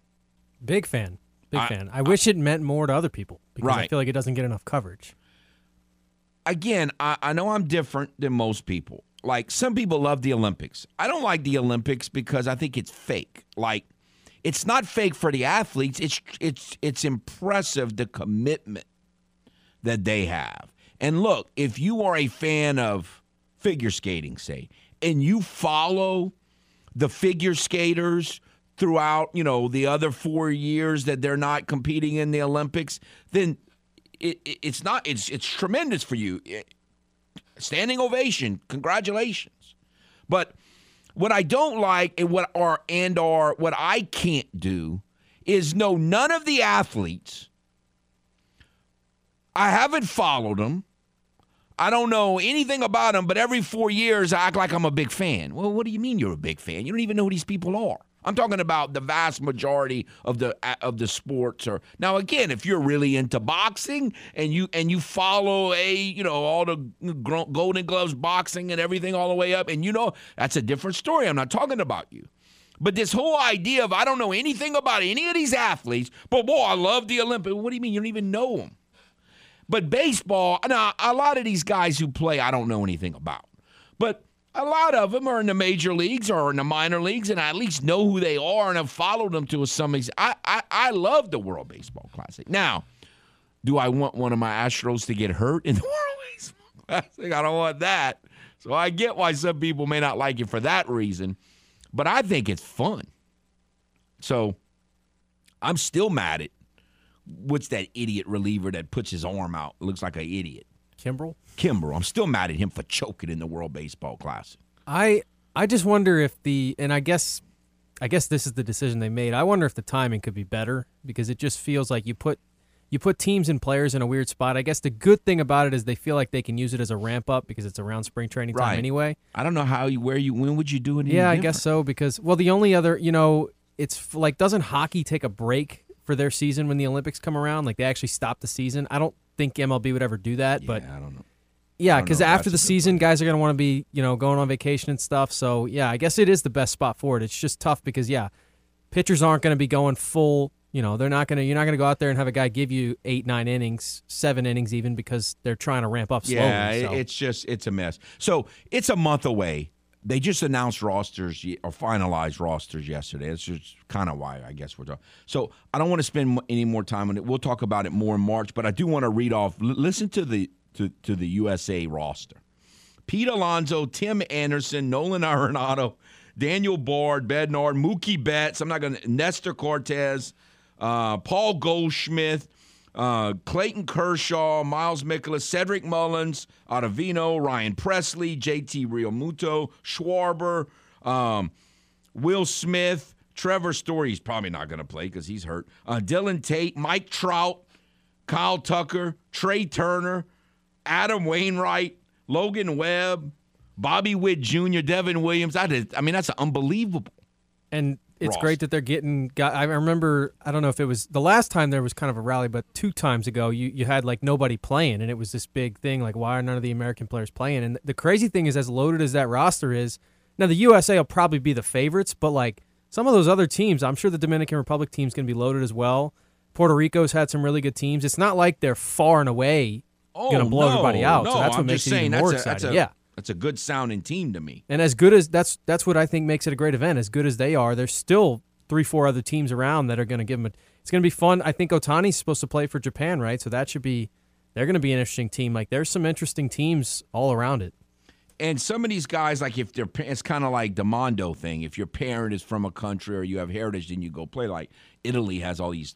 Big fan. Big I, fan. I, I wish I, it meant more to other people because right. I feel like it doesn't get enough coverage. Again, I, I know I'm different than most people. Like, some people love the Olympics. I don't like the Olympics because I think it's fake. Like – It's not fake for the athletes. It's it's it's impressive, the commitment that they have. And look, if you are a fan of figure skating, say, and you follow the figure skaters throughout, you know, the other four years that they're not competing in the Olympics, then it, it, it's not it's it's tremendous for you. It, standing ovation, congratulations. But what I don't like and what are and are what I can't do is know none of the athletes. I haven't followed them. I don't know anything about them, but every four years I act like I'm a big fan. Well, what do you mean you're a big fan? You don't even know who these people are. I'm talking about the vast majority of the of the sports. Or now, again, if you're really into boxing and you and you follow a you know all the Golden Gloves boxing and everything all the way up, and you know that's a different story. I'm not talking about you, but this whole idea of I don't know anything about any of these athletes, but boy, I love the Olympics. What do you mean you don't even know them? But baseball, now a lot of these guys who play, I don't know anything about, but a lot of them are in the major leagues or in the minor leagues, and I at least know who they are and have followed them to some extent. I, I, I love the World Baseball Classic. Now, do I want one of my Astros to get hurt in the World Baseball Classic? I don't want that. So I get why some people may not like it for that reason, but I think it's fun. So I'm still mad at what's that idiot reliever that puts his arm out, looks like an idiot. Kimbrel? Kimbrel. I'm still mad at him for choking in the World Baseball Classic. I I just wonder if the, and I guess I guess this is the decision they made. I wonder if the timing could be better because it just feels like you put you put teams and players in a weird spot. I guess the good thing about it is they feel like they can use it as a ramp up because it's around spring training time right. anyway. I don't know how you where you when would you do it? Yeah, I different? guess so because well the only other you know it's like doesn't hockey take a break for their season when the Olympics come around? Like they actually stop the season. I don't think M L B would ever do that, yeah, but I don't know. Yeah, because after the season, guys are going to want to be, you know, going on vacation and stuff. So, yeah, I guess it is the best spot for it. It's just tough because, yeah, pitchers aren't going to be going full. You know, they're not going to. You're not going to go out there and have a guy give you eight, nine innings, seven innings even because they're trying to ramp up slowly. Yeah, so. it's just it's a mess. So it's a month away. They just announced rosters or finalized rosters yesterday. That's just kind of why I guess we're talking. So I don't want to spend any more time on it. We'll talk about it more in March, but I do want to read off. Listen to the. To, to the U S A roster. Pete Alonso, Tim Anderson, Nolan Arenado, Daniel Bard, Bednar, Mookie Betts, I'm not going to, Nestor Cortez, uh, Paul Goldschmidt, uh, Clayton Kershaw, Miles Mikolas, Cedric Mullins, Ottavino, Ryan Presley, J T Realmuto, Schwarber, um, Will Smith, Trevor Story, he's probably not going to play because he's hurt, uh, Dylan Tate, Mike Trout, Kyle Tucker, Trey Turner, Adam Wainwright, Logan Webb, Bobby Witt Junior, Devin Williams. I, did, I mean, that's unbelievable. And it's roster. Great that they're getting – I remember, I don't know if it was – the last time there was kind of a rally, but two times ago you, you had, like, nobody playing, and it was this big thing, like, why are none of the American players playing? And the crazy thing is, as loaded as that roster is, now the U S A will probably be the favorites, but, like, some of those other teams, I'm sure the Dominican Republic team's going to be loaded as well. Puerto Rico's had some really good teams. It's not like they're far and away – Oh, going to blow no, everybody out. No, so that's what I'm makes it even more a, exciting. That's a, yeah. That's a good sounding team to me. And as good as that's that's what I think makes it a great event. As good as they are, there's still three, four other teams around that are going to give them a, it's going to be fun. I think Otani's supposed to play for Japan, right? So that should be they're going to be an interesting team. Like there's some interesting teams all around it. And some of these guys, like if they're it's kind of like the Mondo thing. If your parent is from a country or you have heritage, then you go play. Like Italy has all these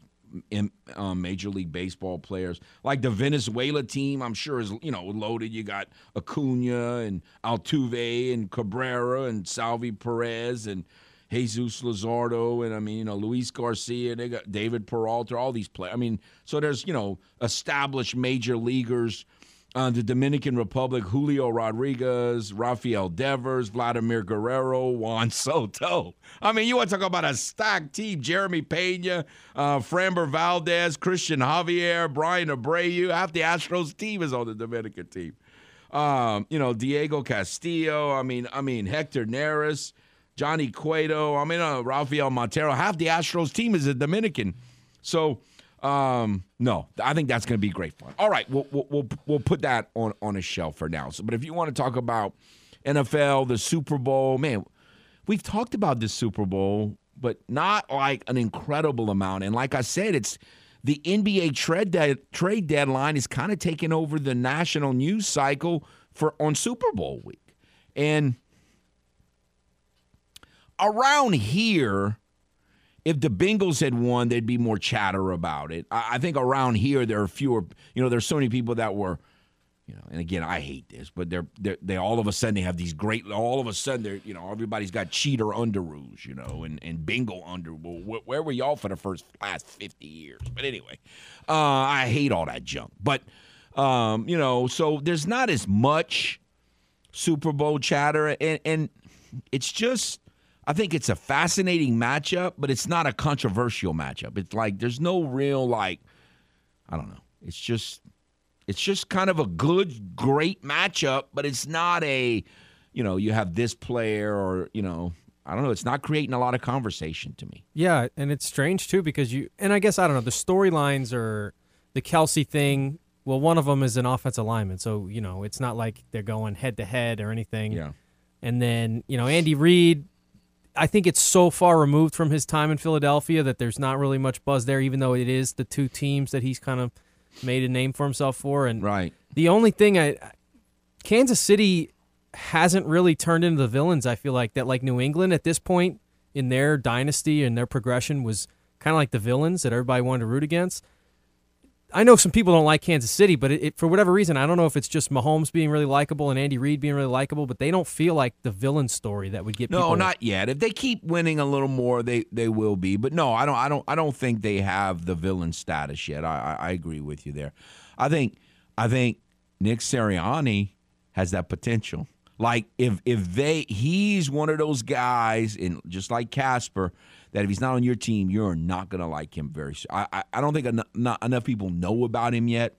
in, um, Major League Baseball players. Like the Venezuela team, I'm sure is, you know, loaded. You got Acuna and Altuve and Cabrera and Salvi Perez and Jesus Luzardo, and I mean, you know, Luis Garcia, they got David Peralta, all these players. I mean, so there's, you know, established major leaguers. Uh, the Dominican Republic, Julio Rodriguez, Rafael Devers, Vladimir Guerrero, Juan Soto. I mean, you want to talk about a stock team, Jeremy Pena, uh, Framber Valdez, Christian Javier, Brian Abreu. Half the Astros team is on the Dominican team. Um, you know, Diego Castillo. I mean, I mean, Hector Neris. Johnny Cueto, I mean, uh, Rafael Montero. Half the Astros team is a Dominican. So, um, no, I think that's going to be great fun. All right, we'll, we'll, we'll, we'll put that on, on a shelf for now. So, but if you want to talk about N F L, the Super Bowl, man, we've talked about the Super Bowl, but not like an incredible amount. And like I said, it's the N B A trade de- trade deadline is kind of taking over the national news cycle for on Super Bowl week. And around here, if the Bengals had won, there'd be more chatter about it. I think around here there are fewer, you know, there's so many people that were, you know, and again, I hate this, but they're, they're they all of a sudden they have these great, all of a sudden they're, you know, everybody's got cheater underoos, you know, and, and bingo under. Well, where were y'all for the first last fifty years? But anyway, uh, I hate all that junk. But, um, you know, so there's not as much Super Bowl chatter, and, and it's just, I think it's a fascinating matchup, but it's not a controversial matchup. It's like there's no real, like, I don't know. It's just it's just kind of a good, great matchup, but it's not a, you know, you have this player or, you know, I don't know. It's not creating a lot of conversation to me. Yeah, and it's strange, too, because you – and I guess, I don't know, the storylines are the Kelsey thing. Well, one of them is an offensive lineman, so, you know, it's not like they're going head-to-head or anything. Yeah. And then, you know, Andy Reid – I think it's so far removed from his time in Philadelphia that there's not really much buzz there, even though it is the two teams that he's kind of made a name for himself for. And right. The only thing I, Kansas City hasn't really turned into the villains. I feel like that, like New England at this point in their dynasty and their progression was kind of like the villains that everybody wanted to root against. I know some people don't like Kansas City, but it, it, for whatever reason, I don't know if it's just Mahomes being really likable and Andy Reid being really likable, but they don't feel like the villain story that would get no, people. No, not yet. If they keep winning a little more, they, they will be. But no, I don't I don't I don't think they have the villain status yet. I, I, I agree with you there. I think I think Nick Sirianni has that potential. Like if if they he's one of those guys, and just like Casper, that if he's not on your team, you're not going to like him very soon. I, I, I don't think en- not enough people know about him yet,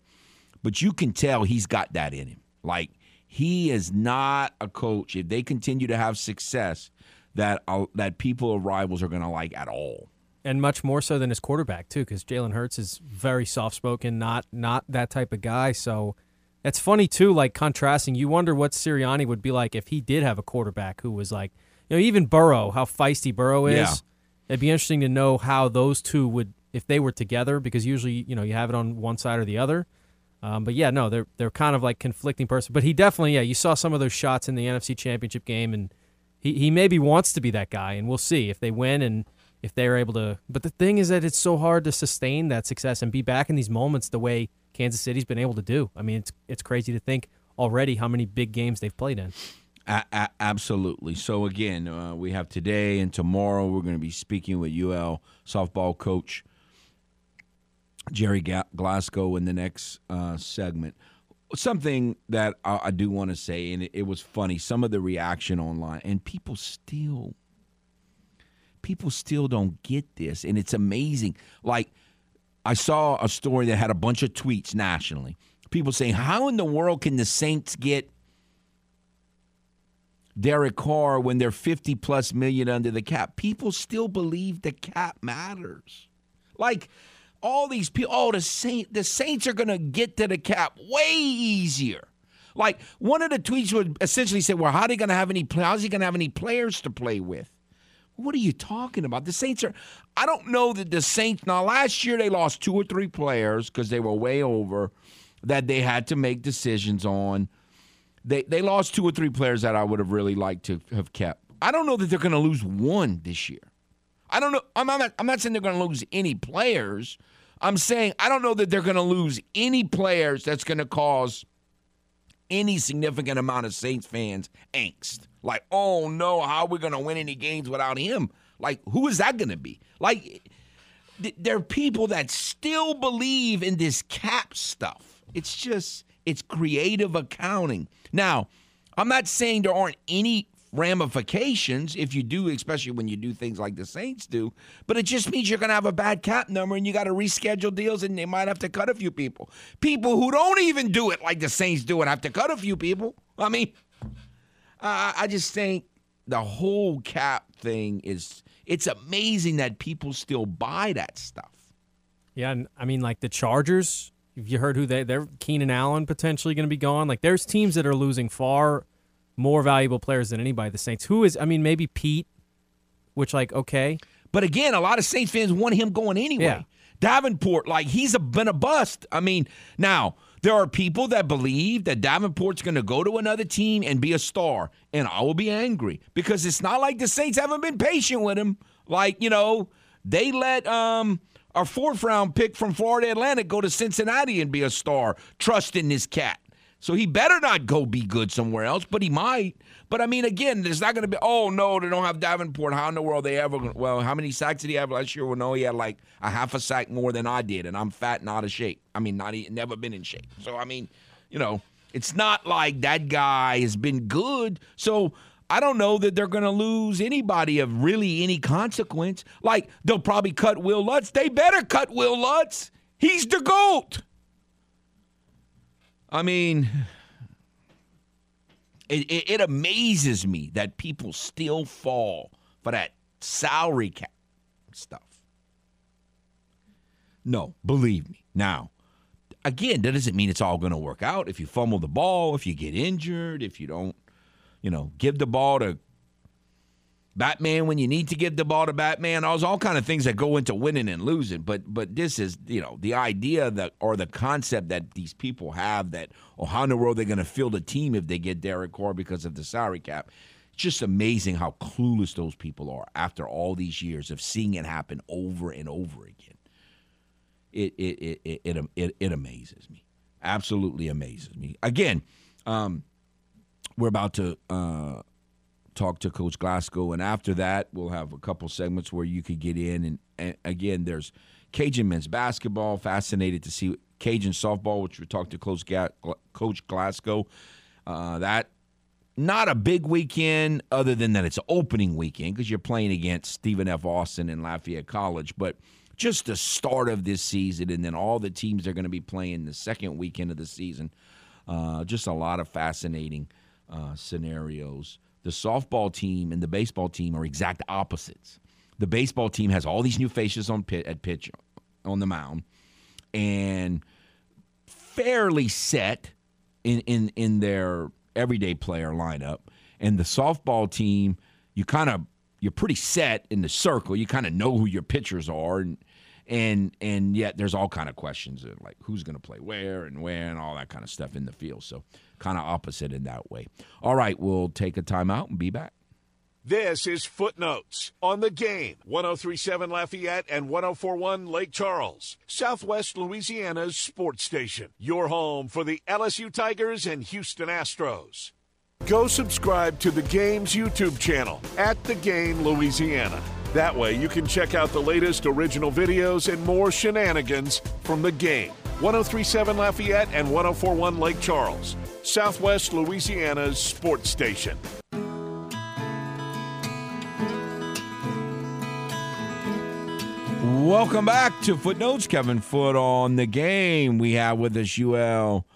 but you can tell he's got that in him. Like he is not a coach, if they continue to have success, that uh, that people or rivals are going to like at all. And much more so than his quarterback too, because Jalen Hurts is very soft spoken, not not that type of guy. So. That's funny, too, like contrasting. You wonder what Sirianni would be like if he did have a quarterback who was like, you know, even Burrow, how feisty Burrow is. Yeah. It'd be interesting to know how those two would, if they were together, because usually, you know, you have it on one side or the other. Um, but, yeah, no, they're they're kind of like conflicting person. But he definitely, yeah, you saw some of those shots in the N F C Championship game, and he, he maybe wants to be that guy, and we'll see if they win and if they're able to. But the thing is that it's so hard to sustain that success and be back in these moments the way Kansas City's been able to do. I mean, it's it's crazy to think already how many big games they've played in. A- a- absolutely. So, again, uh, we have today and tomorrow we're going to be speaking with U L softball coach Jerry Ga- Glasgow in the next uh, segment. Something that I, I do want to say, and it, it was funny, some of the reaction online, and people still, people still don't get this, and it's amazing. Like, I saw a story that had a bunch of tweets nationally. People saying, how in the world can the Saints get Derek Carr when they're fifty plus million under the cap? People still believe the cap matters. Like all these people, oh, the, Saint, the Saints are going to get to the cap way easier. Like one of the tweets would essentially say, well, how are they going to have any, how's he going to have any players to play with? What are you talking about? The Saints are – I don't know that the Saints – now, last year they lost two or three players because they were way over that they had to make decisions on. They they lost two or three players that I would have really liked to have kept. I don't know that they're going to lose one this year. I don't know – I'm not I'm not saying they're going to lose any players. I'm saying I don't know that they're going to lose any players that's going to cause any significant amount of Saints fans angst. Like, oh, no, how are we going to win any games without him? Like, who is that going to be? Like, th- there are people that still believe in this cap stuff. It's just, it's creative accounting. Now, I'm not saying there aren't any ramifications if you do, especially when you do things like the Saints do, but it just means you're going to have a bad cap number and you got to reschedule deals and they might have to cut a few people. People who don't even do it like the Saints do and have to cut a few people. I mean, uh, I just think the whole cap thing is, it's amazing that people still buy that stuff. Yeah, and I mean, like the Chargers, you heard who they, they're Keenan Allen potentially going to be gone. Like there's teams that are losing far more valuable players than anybody, the Saints. Who is, I mean, maybe Pete, which, like, okay. But, again, a lot of Saints fans want him going anyway. Yeah. Davenport, like, he's a, been a bust. I mean, now, there are people that believe that Davenport's going to go to another team and be a star, and I will be angry because it's not like the Saints haven't been patient with him. Like, you know, they let um, our fourth-round pick from Florida Atlantic go to Cincinnati and be a star, trusting this cat. So he better not go be good somewhere else, but he might. But, I mean, again, there's not going to be, oh, no, they don't have Davenport. How in the world are they ever going to? Well, how many sacks did he have last year? Well, no, he had like a half a sack more than I did, and I'm fat and out of shape. I mean, not never been in shape. So, I mean, you know, it's not like that guy has been good. So I don't know that they're going to lose anybody of really any consequence. Like, they'll probably cut Will Lutz. They better cut Will Lutz. He's the GOAT. I mean, it, it, it amazes me that people still fall for that salary cap stuff. No, believe me. Now, again, that doesn't mean it's all going to work out. If you fumble the ball, if you get injured, if you don't, you know, give the ball to Batman when you need to give the ball to Batman, all, all kind of things that go into winning and losing. But but this is, you know, the idea that or the concept that these people have that, oh, how in the world they're going to field a team if they get Derek Carr because of the salary cap. It's just amazing how clueless those people are after all these years of seeing it happen over and over again. It it it it it, it, it amazes me. Absolutely amazes me. Again, um, we're about to uh, – talk to Coach Glasgow, and after that we'll have a couple segments where you could get in and, and again there's Cajun men's basketball, fascinated to see Cajun softball, which we talked to Coach, Ga- Coach Glasgow. Uh, that not a big weekend other than that it's an opening weekend because you're playing against Stephen F. Austin and Lafayette College, but just the start of this season and then all the teams they're going to be playing the second weekend of the season. Uh, just a lot of fascinating uh, scenarios. The softball team and the baseball team are exact opposites. The baseball team has all these new faces on pit, at pitch on the mound and fairly set in, in, in their everyday player lineup. And the softball team, you kind of you're pretty set in the circle. You kind of know who your pitchers are, and and and yet there's all kind of questions of like who's going to play where and where and all that kind of stuff in the field. So kind of opposite in that way. All right, we'll take a timeout and be back. This is Footnotes on the Game, one oh three point seven Lafayette and one oh four point one Lake Charles, Southwest Louisiana's sports station. Your home for the L S U Tigers and Houston Astros. Go subscribe to the Game's YouTube channel, at The Game Louisiana. That way you can check out the latest original videos and more shenanigans from The Game. one oh three point seven Lafayette and one oh four point one Lake Charles, Southwest Louisiana's sports station. Welcome back to Footnotes. Kevin Foote on The Game. We have with us U L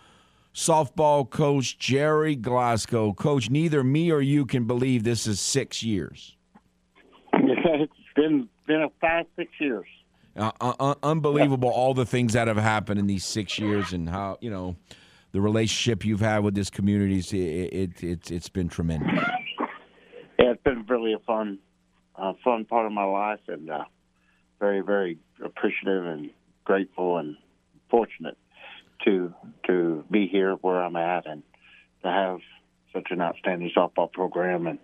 softball coach Jerry Glasgow. Coach, neither me or you can believe this is six years. It's been been a five, six years. Uh, uh, unbelievable, all the things that have happened in these six years and how, you know, the relationship you've had with this community, it, it, it, it's been tremendous. Yeah, it's been really a fun uh, fun part of my life and uh, very, very appreciative and grateful and fortunate to to be here where I'm at and to have such an outstanding softball program and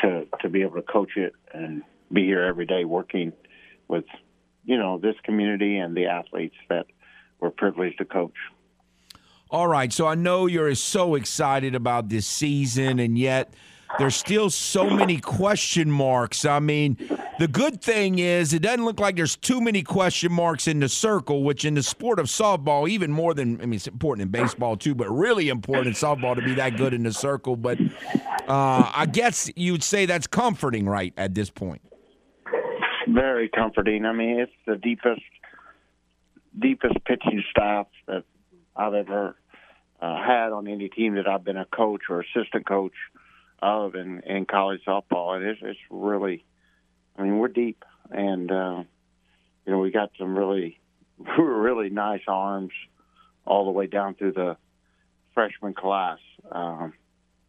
to, to be able to coach it and be here every day working with you know, this community and the athletes that we're privileged to coach. All right, so I know you're so excited about this season, and yet there's still so many question marks. I mean, the good thing is it doesn't look like there's too many question marks in the circle, which in the sport of softball, even more than, I mean, it's important in baseball too, but really important in softball to be that good in the circle. But uh, I guess you'd say that's comforting, right, at this point? Very comforting. I mean, it's the deepest, deepest pitching staff that I've ever uh, had on any team that I've been a coach or assistant coach of in, in college softball. And it's, it's really, I mean, we're deep. And, uh, you know, we got some really, really nice arms all the way down through the freshman class. Um,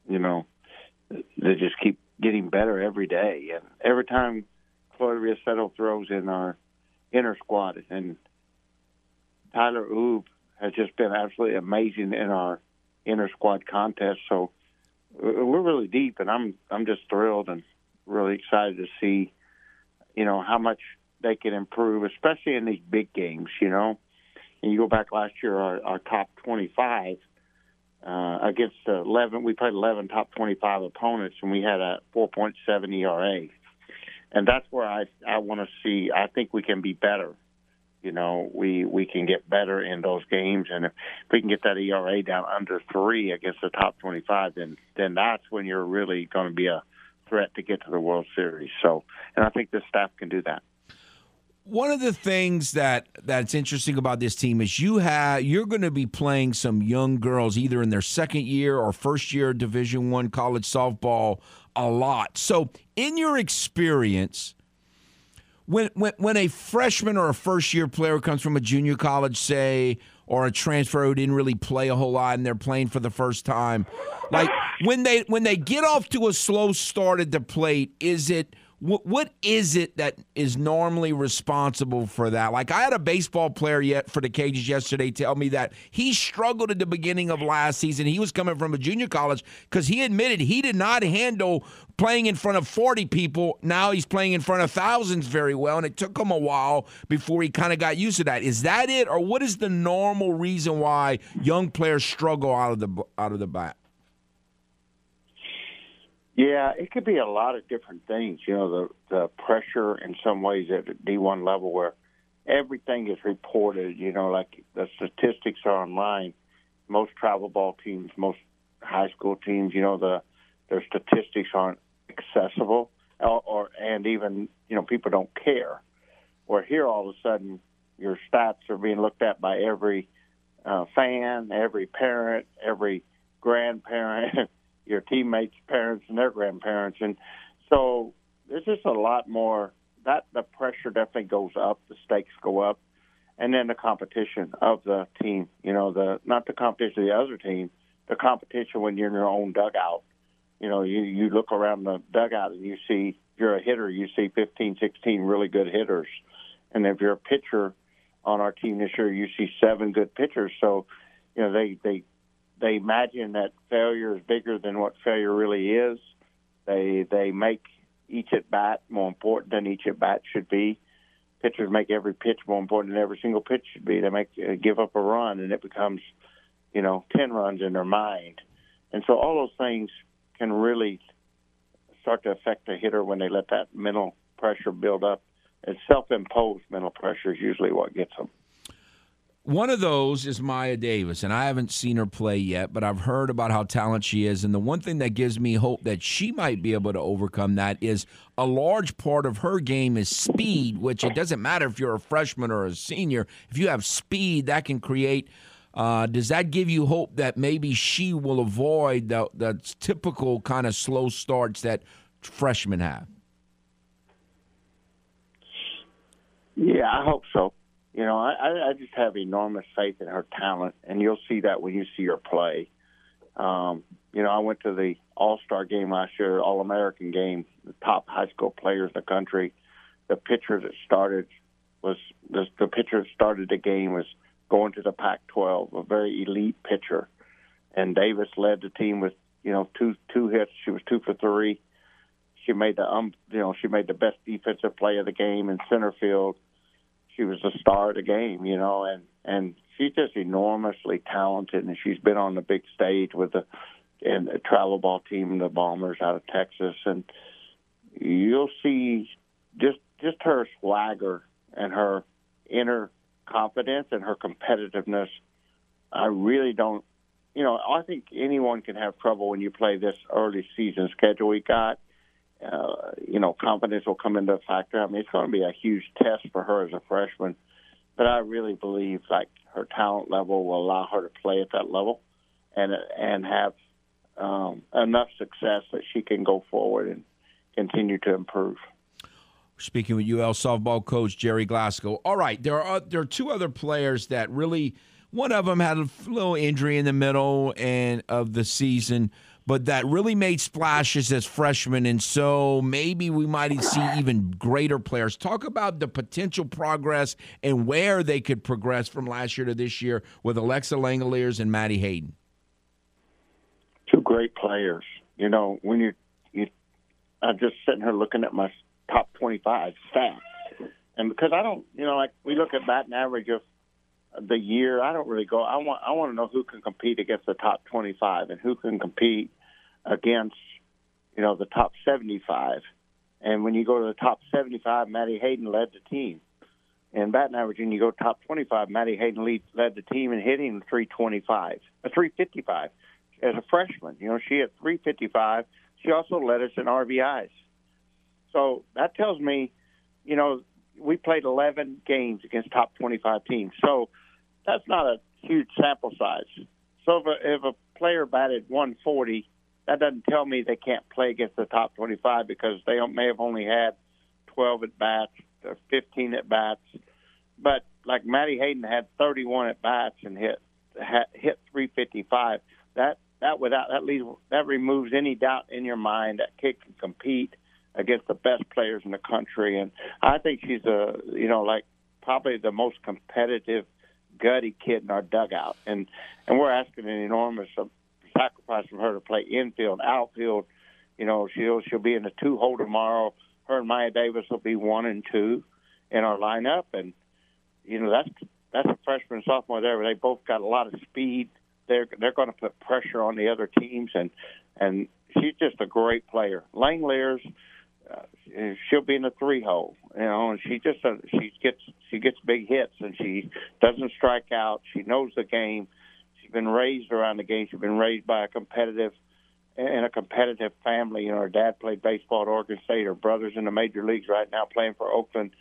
you know, they just keep getting better every day. And every time Chloe Riaceto throws in our inner squad, and Tyler Oob has just been absolutely amazing in our inner squad contest. So we're really deep, and I'm I'm just thrilled and really excited to see, you know, how much they can improve, especially in these big games. You know, and you go back last year, our, our top twenty-five uh, against eleven, we played eleven top twenty-five opponents, and we had a four point seven E R A, and that's where I I want to see. I think we can be better. You know, we, we can get better in those games, and if we can get that E R A down under three against the top twenty-five, then then that's when you're really going to be a threat to get to the World Series. So, and I think this staff can do that. One of the things that that's interesting about this team is you have you're going to be playing some young girls either in their second year or first year Division I college softball a lot. So, in your experience, When, when when a freshman or a first-year player comes from a junior college, say, or a transfer who didn't really play a whole lot and they're playing for the first time, like when they when they get off to a slow start at the plate, is it what, what is it that is normally responsible for that? Like I had a baseball player yet for the Cajuns yesterday tell me that he struggled at the beginning of last season. He was coming from a junior college because he admitted he did not handle – playing in front of forty people. Now he's playing in front of thousands very well, and it took him a while before he kind of got used to that. Is that it, or what is the normal reason why young players struggle out of the out of the bat? Yeah, it could be a lot of different things. You know, the, the pressure in some ways at the D one level where everything is reported, you know, like the statistics are online. Most travel ball teams, most high school teams, you know, the their statistics aren't accessible, or, or and even, you know, people don't care. Where here, all of a sudden, your stats are being looked at by every uh, fan, every parent, every grandparent, your teammates' parents and their grandparents. And so there's just a lot more. That the pressure definitely goes up, the stakes go up, and then the competition of the team, you know, the not the competition of the other team, the competition when you're in your own dugout. You know, you, you look around the dugout and you see, if you're a hitter, you see fifteen, sixteen really good hitters. And if you're a pitcher on our team this year, you see seven good pitchers. So, you know, they they, they imagine that failure is bigger than what failure really is. They, they make each at-bat more important than each at-bat should be. Pitchers make every pitch more important than every single pitch should be. They make uh, give up a run, and it becomes, you know, ten runs in their mind. And so all those things can really start to affect the hitter when they let that mental pressure build up. And self-imposed mental pressure is usually what gets them. One of those is Maya Davis, and I haven't seen her play yet, but I've heard about how talented she is. And the one thing that gives me hope that she might be able to overcome that is a large part of her game is speed, which it doesn't matter if you're a freshman or a senior. If you have speed, that can create – Uh, does that give you hope that maybe she will avoid the, the typical kind of slow starts that freshmen have? Yeah, I hope so. You know, I, I just have enormous faith in her talent, and you'll see that when you see her play. Um, you know, I went to the All-Star game last year, All-American game, the top high school players in the country. The pitcher that started was the, the pitcher that started the game was going to the Pac twelve, a very elite pitcher. And Davis led the team with, you know, two two hits. She was two for three. She made the um, you know, she made the best defensive play of the game in center field. she was the star of the game, you know, and, and she's just enormously talented, and she's been on the big stage with the and the travel ball team, the Bombers out of Texas, and you'll see just just her swagger and her inner confidence and her competitiveness. I really don't, you know, I think anyone can have trouble when you play this early season schedule we got. Uh, you know, confidence will come into a factor. I mean, it's going to be a huge test for her as a freshman, but I really believe, like, her talent level will allow her to play at that level and and have um, enough success that she can go forward and continue to improve. Speaking with U L softball coach Jerry Glasgow. All right, there are there are two other players that really, one of them had a little injury in the middle and of the season, but that really made splashes as freshmen, and so maybe we might see even greater players. Talk about the potential progress and where they could progress from last year to this year with Alexa Langoliers and Maddie Hayden. Two great players. You know, when you, you I'm just sitting here looking at my top twenty-five stats, and because I don't, you know, like we look at batting average of the year, I don't really go. I want, I want to know who can compete against the top twenty-five and who can compete against, you know, the top seventy-five. And when you go to the top seventy-five, Maddie Hayden led the team in batting average. And you go top twenty-five, Maddie Hayden lead, led the team in hitting three twenty-five, a three fifty-five as a freshman. You know, she had three fifty-five. She also led us in R B Is. So that tells me, you know, we played eleven games against top twenty-five teams. So that's not a huge sample size. So if a, if a player batted one forty, that doesn't tell me they can't play against the top twenty-five because they may have only had twelve at-bats or fifteen at-bats. But like Maddie Hayden had thirty-one at-bats and hit hit three fifty-five. That that without that leaves, that removes any doubt in your mind that kid can compete against the best players in the country. And I think she's, a, you know, like probably the most competitive, gutty kid in our dugout. And and we're asking an enormous sacrifice from her to play infield, outfield. You know, she'll, she'll be in the two-hole tomorrow. Her and Maya Davis will be one and two in our lineup. And, you know, that's that's a freshman and sophomore there. They both got a lot of speed. They're, they're going to put pressure on the other teams. And, and she's just a great player. Langoliers, Uh, she'll be in the three hole, you know, and she just uh, she gets she gets big hits, and she doesn't strike out. She knows the game. She's been raised around the game. She's been raised by a competitive in a competitive family. You know, her dad played baseball at Oregon State. Her brother's in the major leagues right now, playing for Oakland,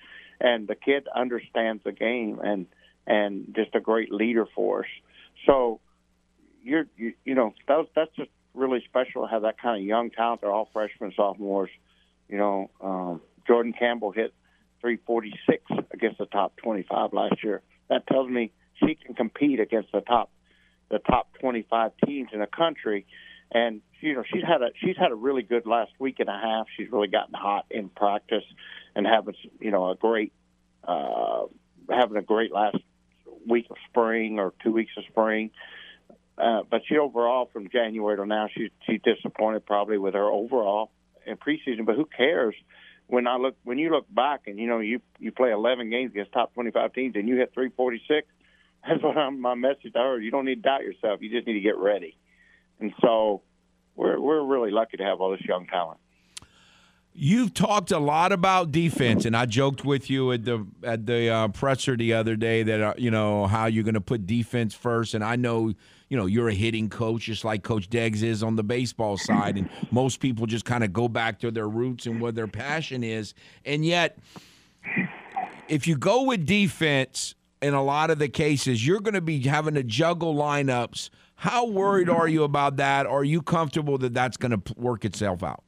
and the kid understands the game and and just a great leader for us. So you're you, you know that, that's just really special to have that kind of young talent. They're all freshmen, sophomores. You know, um, Jordan Campbell hit three forty-six against the top twenty-five last year. That tells me she can compete against the top, the top twenty-five teams in the country. And you know, she's had a she's had a really good last week and a half. She's really gotten hot in practice and having you know a great uh, having a great last week of spring or two weeks of spring. Uh, but she overall from January to now, she she's disappointed probably with her overall in preseason, but who cares when I look when you look back and you know you you play eleven games against top twenty-five teams and you hit three forty-six. That's what I'm, my message to her. You don't need to doubt yourself. You just need to get ready. And so we're we're really lucky to have all this young talent. You've talked a lot about defense, and I joked with you at the at the uh, presser the other day that uh, you know how you're going to put defense first. And I know you know you're a hitting coach, just like Coach Deggs is on the baseball side, and most people just kind of go back to their roots and what their passion is. And yet, if you go with defense, in a lot of the cases, you're going to be having to juggle lineups. How worried are you about that? Are you comfortable that that's going to work itself out?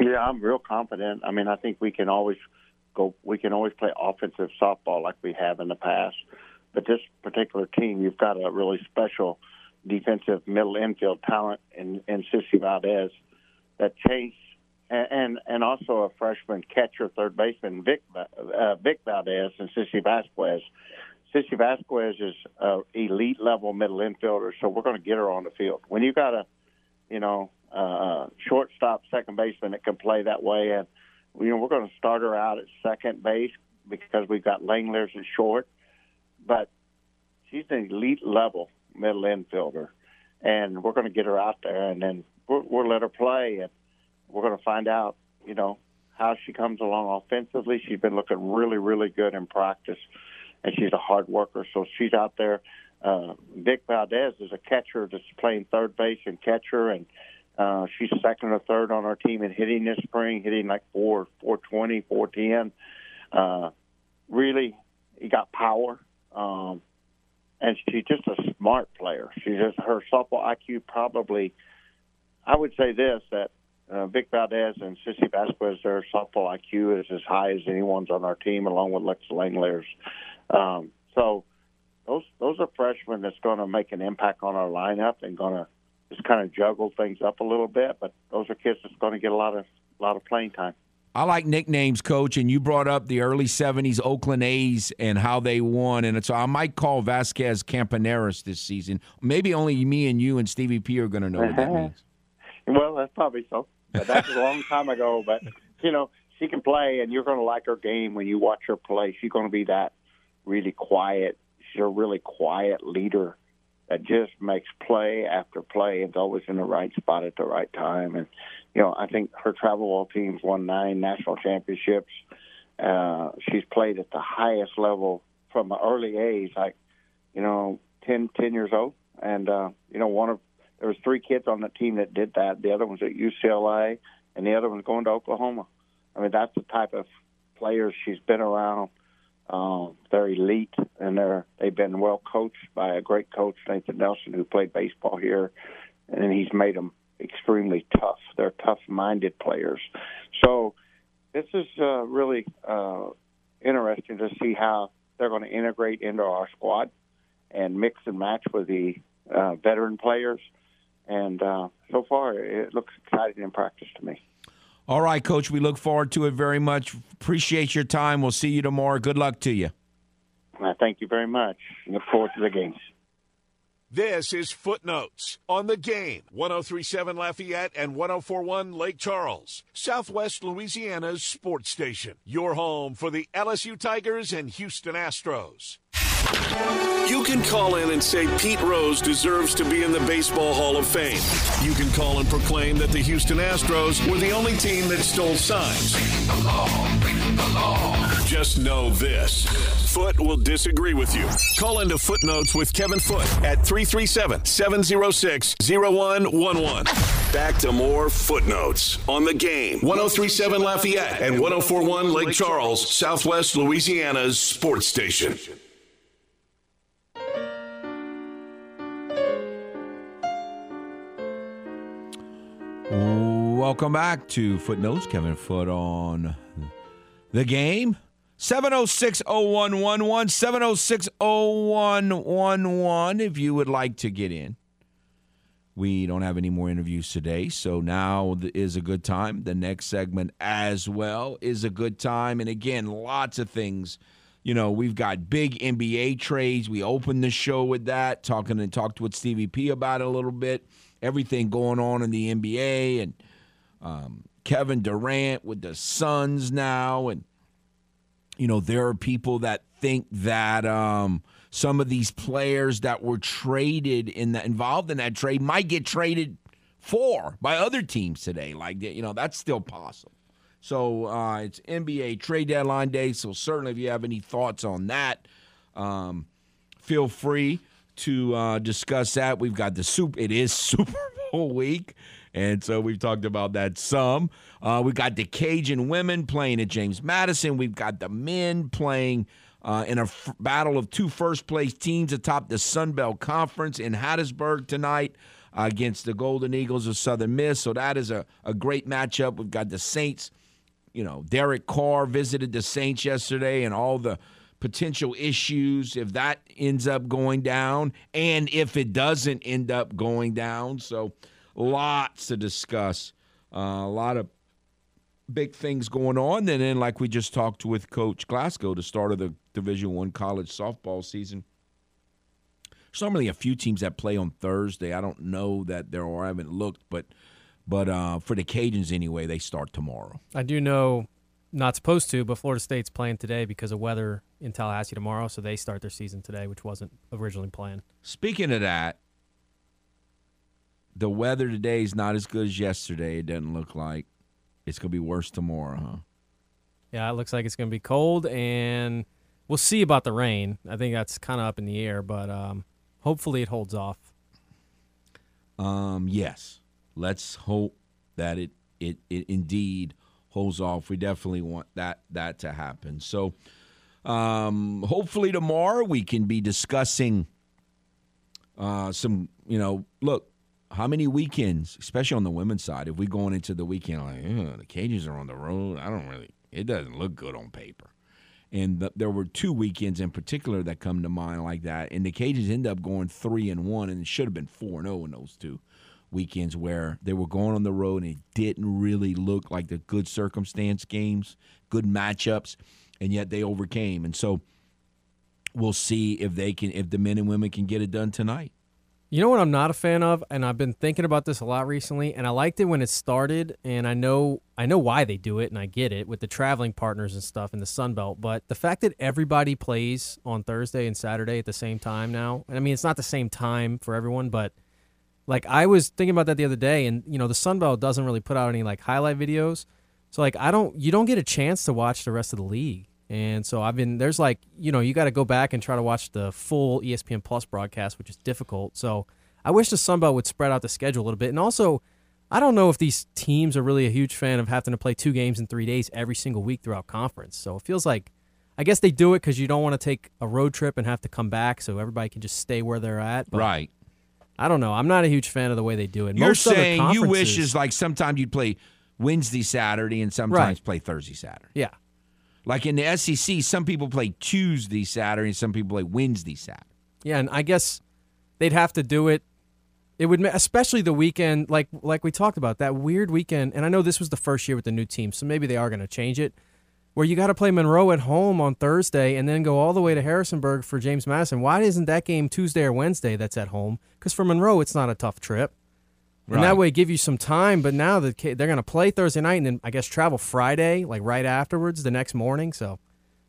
Yeah, I'm real confident. I mean, I think we can always go. We can always play offensive softball like we have in the past. But this particular team, you've got a really special defensive middle infield talent in, in Sissy Vasquez that chase, and, and and also a freshman catcher, third baseman Vic uh, Vic Valdez and Sissy Vasquez. Sissy Vasquez is an elite level middle infielder, so we're going to get her on the field. When you got a, you know. Uh, shortstop, second baseman that can play that way, and you know, we're going to start her out at second base because we've got Langoliers at short. But she's an elite level middle infielder, and we're going to get her out there, and then we'll, we'll let her play, and we're going to find out, you know, how she comes along offensively. She's been looking really, really good in practice, and she's a hard worker, so she's out there. Uh, Vic Valdez is a catcher that's playing third base and catcher, and uh, she's second or third on our team in hitting this spring, hitting like four twenty, four ten. Uh, really, he got power. Um, and she's just a smart player. She's just, her softball I Q probably, I would say this, that uh, Vic Valdez and Sissy Vasquez, their softball I Q is as high as anyone's on our team, along with Alexa Langoliers. Um, so those those are freshmen that's going to make an impact on our lineup and going to just kind of juggle things up a little bit. But those are kids that's going to get a lot of a lot of playing time. I like nicknames, Coach, and you brought up the early seventies Oakland A's and how they won. And so I might call Vasquez Campaneris this season. Maybe only me and you and Stevie P are going to know what that means. Well, that's probably so. But that's a long time ago. But, you know, she can play, and you're going to like her game when you watch her play. She's going to be that really quiet. She's a really quiet leader that just makes play after play and is always in the right spot at the right time. And, you know, I think her travel ball team's won nine national championships. Uh, she's played at the highest level from an early age, like, you know, ten, ten years old. And, uh, you know, one of there was three kids on the team that did that. The other one's at U C L A, and the other one's going to Oklahoma. I mean, that's the type of players she's been around. Um, they're elite, and they're, they've been well coached by a great coach, Nathan Nelson, who played baseball here, and he's made them extremely tough. They're tough-minded players. So this is uh, really uh, interesting to see how they're going to integrate into our squad and mix and match with the uh, veteran players. And uh, so far, it looks exciting in practice to me. All right, Coach, we look forward to it very much. Appreciate your time. We'll see you tomorrow. Good luck to you. Thank you very much. Look forward to the games. This is Footnotes on the Game, ten thirty-seven Lafayette and ten forty-one Lake Charles, Southwest Louisiana's sports station. Your home for the L S U Tigers and Houston Astros. You can call in and say Pete Rose deserves to be in the Baseball Hall of Fame. You can call and proclaim that the Houston Astros were the only team that stole signs. Break the law, break the law. Just know this. Foote will disagree with you. Call into Footnotes with Kevin Foote at three three seven, seven oh six, oh one one one. Back to more Footnotes on the Game. ten thirty-seven Lafayette and ten forty-one Lake Charles, Southwest Louisiana's sports station. Welcome back to Footnotes. Kevin Foote on the Game. seven oh six, oh one one one, seven oh six, oh one one one if you would like to get in. We don't have any more interviews today, so now is a good time. The next segment as well is a good time. And, again, lots of things. You know, we've got big N B A trades. We opened the show with that, talking and talked with Stevie P about it a little bit. Everything going on in the N B A and um, Kevin Durant with the Suns now. And, you know, there are people that think that um, some of these players that were traded in the, involved in that trade might get traded for by other teams today. Like, you know, that's still possible. So uh, it's N B A trade deadline day. So certainly if you have any thoughts on that, um, feel free to uh, discuss that. We've got the Super – it is Super Bowl week, and so we've talked about that some. Uh, we've got the Cajun women playing at James Madison. We've got the men playing uh, in a f- battle of two first-place teams atop the Sun Belt Conference in Hattiesburg tonight uh, against the Golden Eagles of Southern Miss. So that is a, a great matchup. We've got the Saints. You know, Derek Carr visited the Saints yesterday, and all the – potential issues if that ends up going down and if it doesn't end up going down. So lots to discuss, uh, a lot of big things going on. And then like we just talked with Coach Glasgow, the start of the Division I college softball season. There's not really a few teams that play on Thursday. I don't know that there are. I haven't looked, but, but uh, for the Cajuns anyway, they start tomorrow. I do know not supposed to, but Florida State's playing today because of weather in Tallahassee tomorrow, so they start their season today, which wasn't originally planned. Speaking of that, the weather today is not as good as yesterday, it doesn't look like. It's going to be worse tomorrow, huh? Yeah, it looks like it's going to be cold, and we'll see about the rain. I think that's kind of up in the air, but um, hopefully it holds off. Um, yes, let's hope that it, it, it indeed holds off. We definitely want that that to happen. So um, hopefully tomorrow we can be discussing uh, some, you know, look, how many weekends, especially on the women's side, if we're going into the weekend like, oh, the Cajuns are on the road, I don't really, it doesn't look good on paper. And the, there were two weekends in particular that come to mind like that. And the Cajuns end up going three and one, and it should have been four and oh in those two weekends where they were going on the road and it didn't really look like the good circumstance games, good matchups, and yet they overcame. And so we'll see if they can, if the men and women can get it done tonight. You know what I'm not a fan of, and I've been thinking about this a lot recently, and I liked it when it started, and I know I know why they do it, and I get it, with the traveling partners and stuff in the Sun Belt, but the fact that everybody plays on Thursday and Saturday at the same time now, and I mean, it's not the same time for everyone, but like I was thinking about that the other day, and you know, the Sun Belt doesn't really put out any like highlight videos, so like I don't, you don't get a chance to watch the rest of the league. And so I've been, there's like, you know, you got to go back and try to watch the full E S P N Plus broadcast, which is difficult. So I wish the Sun Belt would spread out the schedule a little bit. And also, I don't know if these teams are really a huge fan of having to play two games in three days every single week throughout conference. So it feels like, I guess they do it because you don't want to take a road trip and have to come back, so everybody can just stay where they're at. But right. I don't know. I'm not a huge fan of the way they do it. You're Most saying other you wish is like sometimes you'd play Wednesday, Saturday, and sometimes right. play Thursday, Saturday. Yeah. Like in the S E C, some people play Tuesday, Saturday, and some people play Wednesday, Saturday. Yeah, and I guess they'd have to do it. It would, especially the weekend, like like we talked about, that weird weekend. And I know this was the first year with the new team, so maybe they are going to change it, where you got to play Monroe at home on Thursday and then go all the way to Harrisonburg for James Madison. Why isn't that game Tuesday or Wednesday that's at home? Because for Monroe, it's not a tough trip. Right. And that way give you some time, but now the, they're going to play Thursday night and then, I guess, travel Friday, like right afterwards, the next morning. So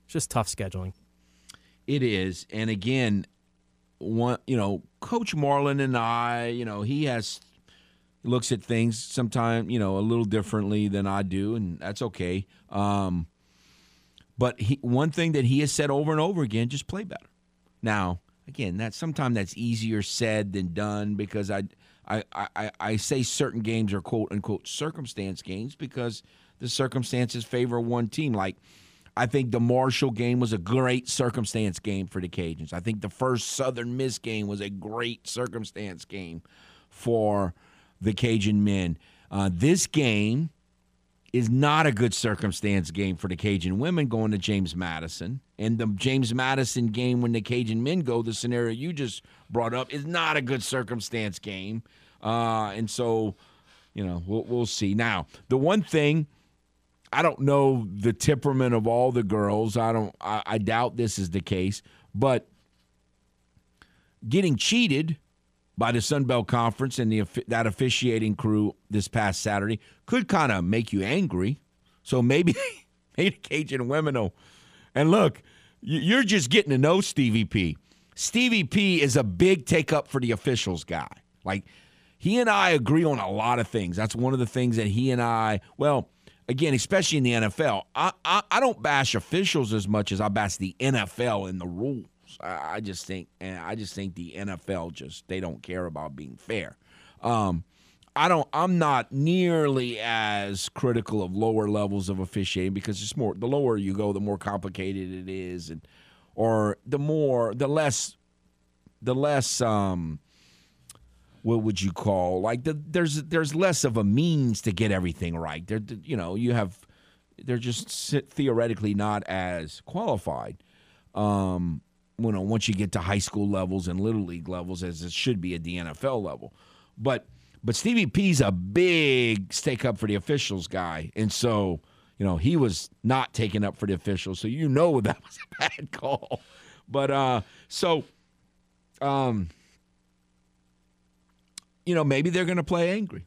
it's just tough scheduling. It is. And, again, one, you know, Coach Marlin and I, you know, he has looks at things sometimes, you know, a little differently than I do, and that's okay. Um, but he, one thing that he has said over and over again, just play better. Now, again, that sometimes that's easier said than done because I – I, I, I say certain games are quote-unquote circumstance games because the circumstances favor one team. Like, I think the Marshall game was a great circumstance game for the Cajuns. I think the first Southern Miss game was a great circumstance game for the Cajun men. Uh, this game is not a good circumstance game for the Cajun women going to James Madison. And the James Madison game when the Cajun men go, the scenario you just brought up, is not a good circumstance game. Uh, and so, you know, we'll, we'll see. Now, the one thing, I don't know the temperament of all the girls. I don't. I, I doubt this is the case. But getting cheated by the Sun Belt Conference and the that officiating crew this past Saturday could kind of make you angry. So maybe, maybe the Cajun women will. And look, you're just getting to know Stevie P. Stevie P is a big take-up for the officials guy. Like, he and I agree on a lot of things. That's one of the things that he and I, well, again, especially in the N F L, I I, I don't bash officials as much as I bash the N F L and the rules. I, I just think, and I just think the N F L just they don't care about being fair. Um, I don't. I'm not nearly as critical of lower levels of officiating because it's more. The lower you go, the more complicated it is, and or the more, the less, the less. Um, What would you call like the, there's there's less of a means to get everything right. They're you know you have they're just theoretically not as qualified. Um, you know once you get to high school levels and little league levels as it should be at the N F L level. But but Stevie P's a big stake up for the officials guy, and so you know he was not taken up for the officials. So you know that was a bad call. But uh, so um. You know, maybe they're going to play angry.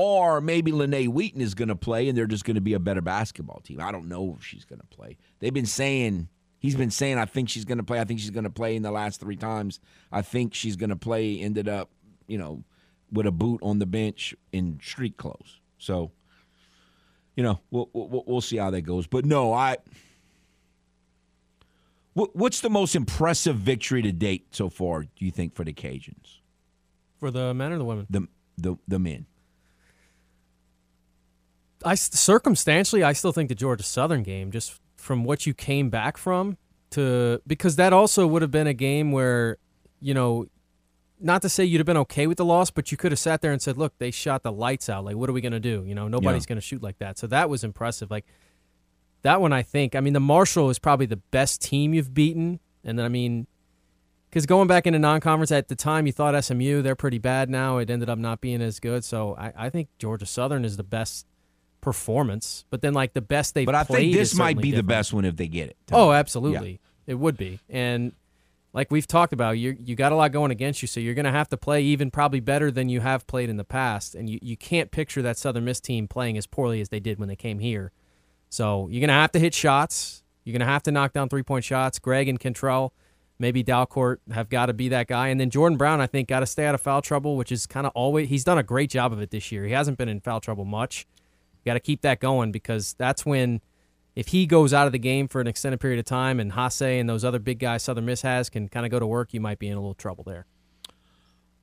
Or maybe Lanae Wheaton is going to play, and they're just going to be a better basketball team. I don't know if she's going to play. They've been saying, he's been saying, I think she's going to play. I think she's going to play in the last three times. I think she's going to play. Ended up, you know, with a boot on the bench in street clothes. So, you know, we'll we'll, we'll see how that goes. But, no, I what, – what's the most impressive victory to date so far, do you think, for the Cajuns? For the men or the women? The the the men. I circumstantially, I still think the Georgia Southern game, just from what you came back from, to because that also would have been a game where, you know, not to say you'd have been okay with the loss, but you could have sat there and said, "Look, they shot the lights out. Like, what are we going to do? You know, nobody's yeah. going to shoot like that." So that was impressive. Like that one, I think. I mean, the Marshall is probably the best team you've beaten, and then I mean, because going back into non-conference at the time, you thought S M U, they're pretty bad now. It ended up not being as good. So I, I think Georgia Southern is the best performance, but then like the best they. But I think this might be different. The best one if they get it. Oh, me. Absolutely, yeah. It would be. And like we've talked about, you you got a lot going against you, so you're going to have to play even probably better than you have played in the past. And you, you can't picture that Southern Miss team playing as poorly as they did when they came here. So you're going to have to hit shots. You're going to have to knock down three point shots. Greg and Cantrell, maybe Dalcourt have got to be that guy, and then Jordan Brown, I think, got to stay out of foul trouble, which is kind of always. He's done a great job of it this year. He hasn't been in foul trouble much. Got to keep that going because that's when, if he goes out of the game for an extended period of time and Hase and those other big guys Southern Miss has can kind of go to work, you might be in a little trouble there.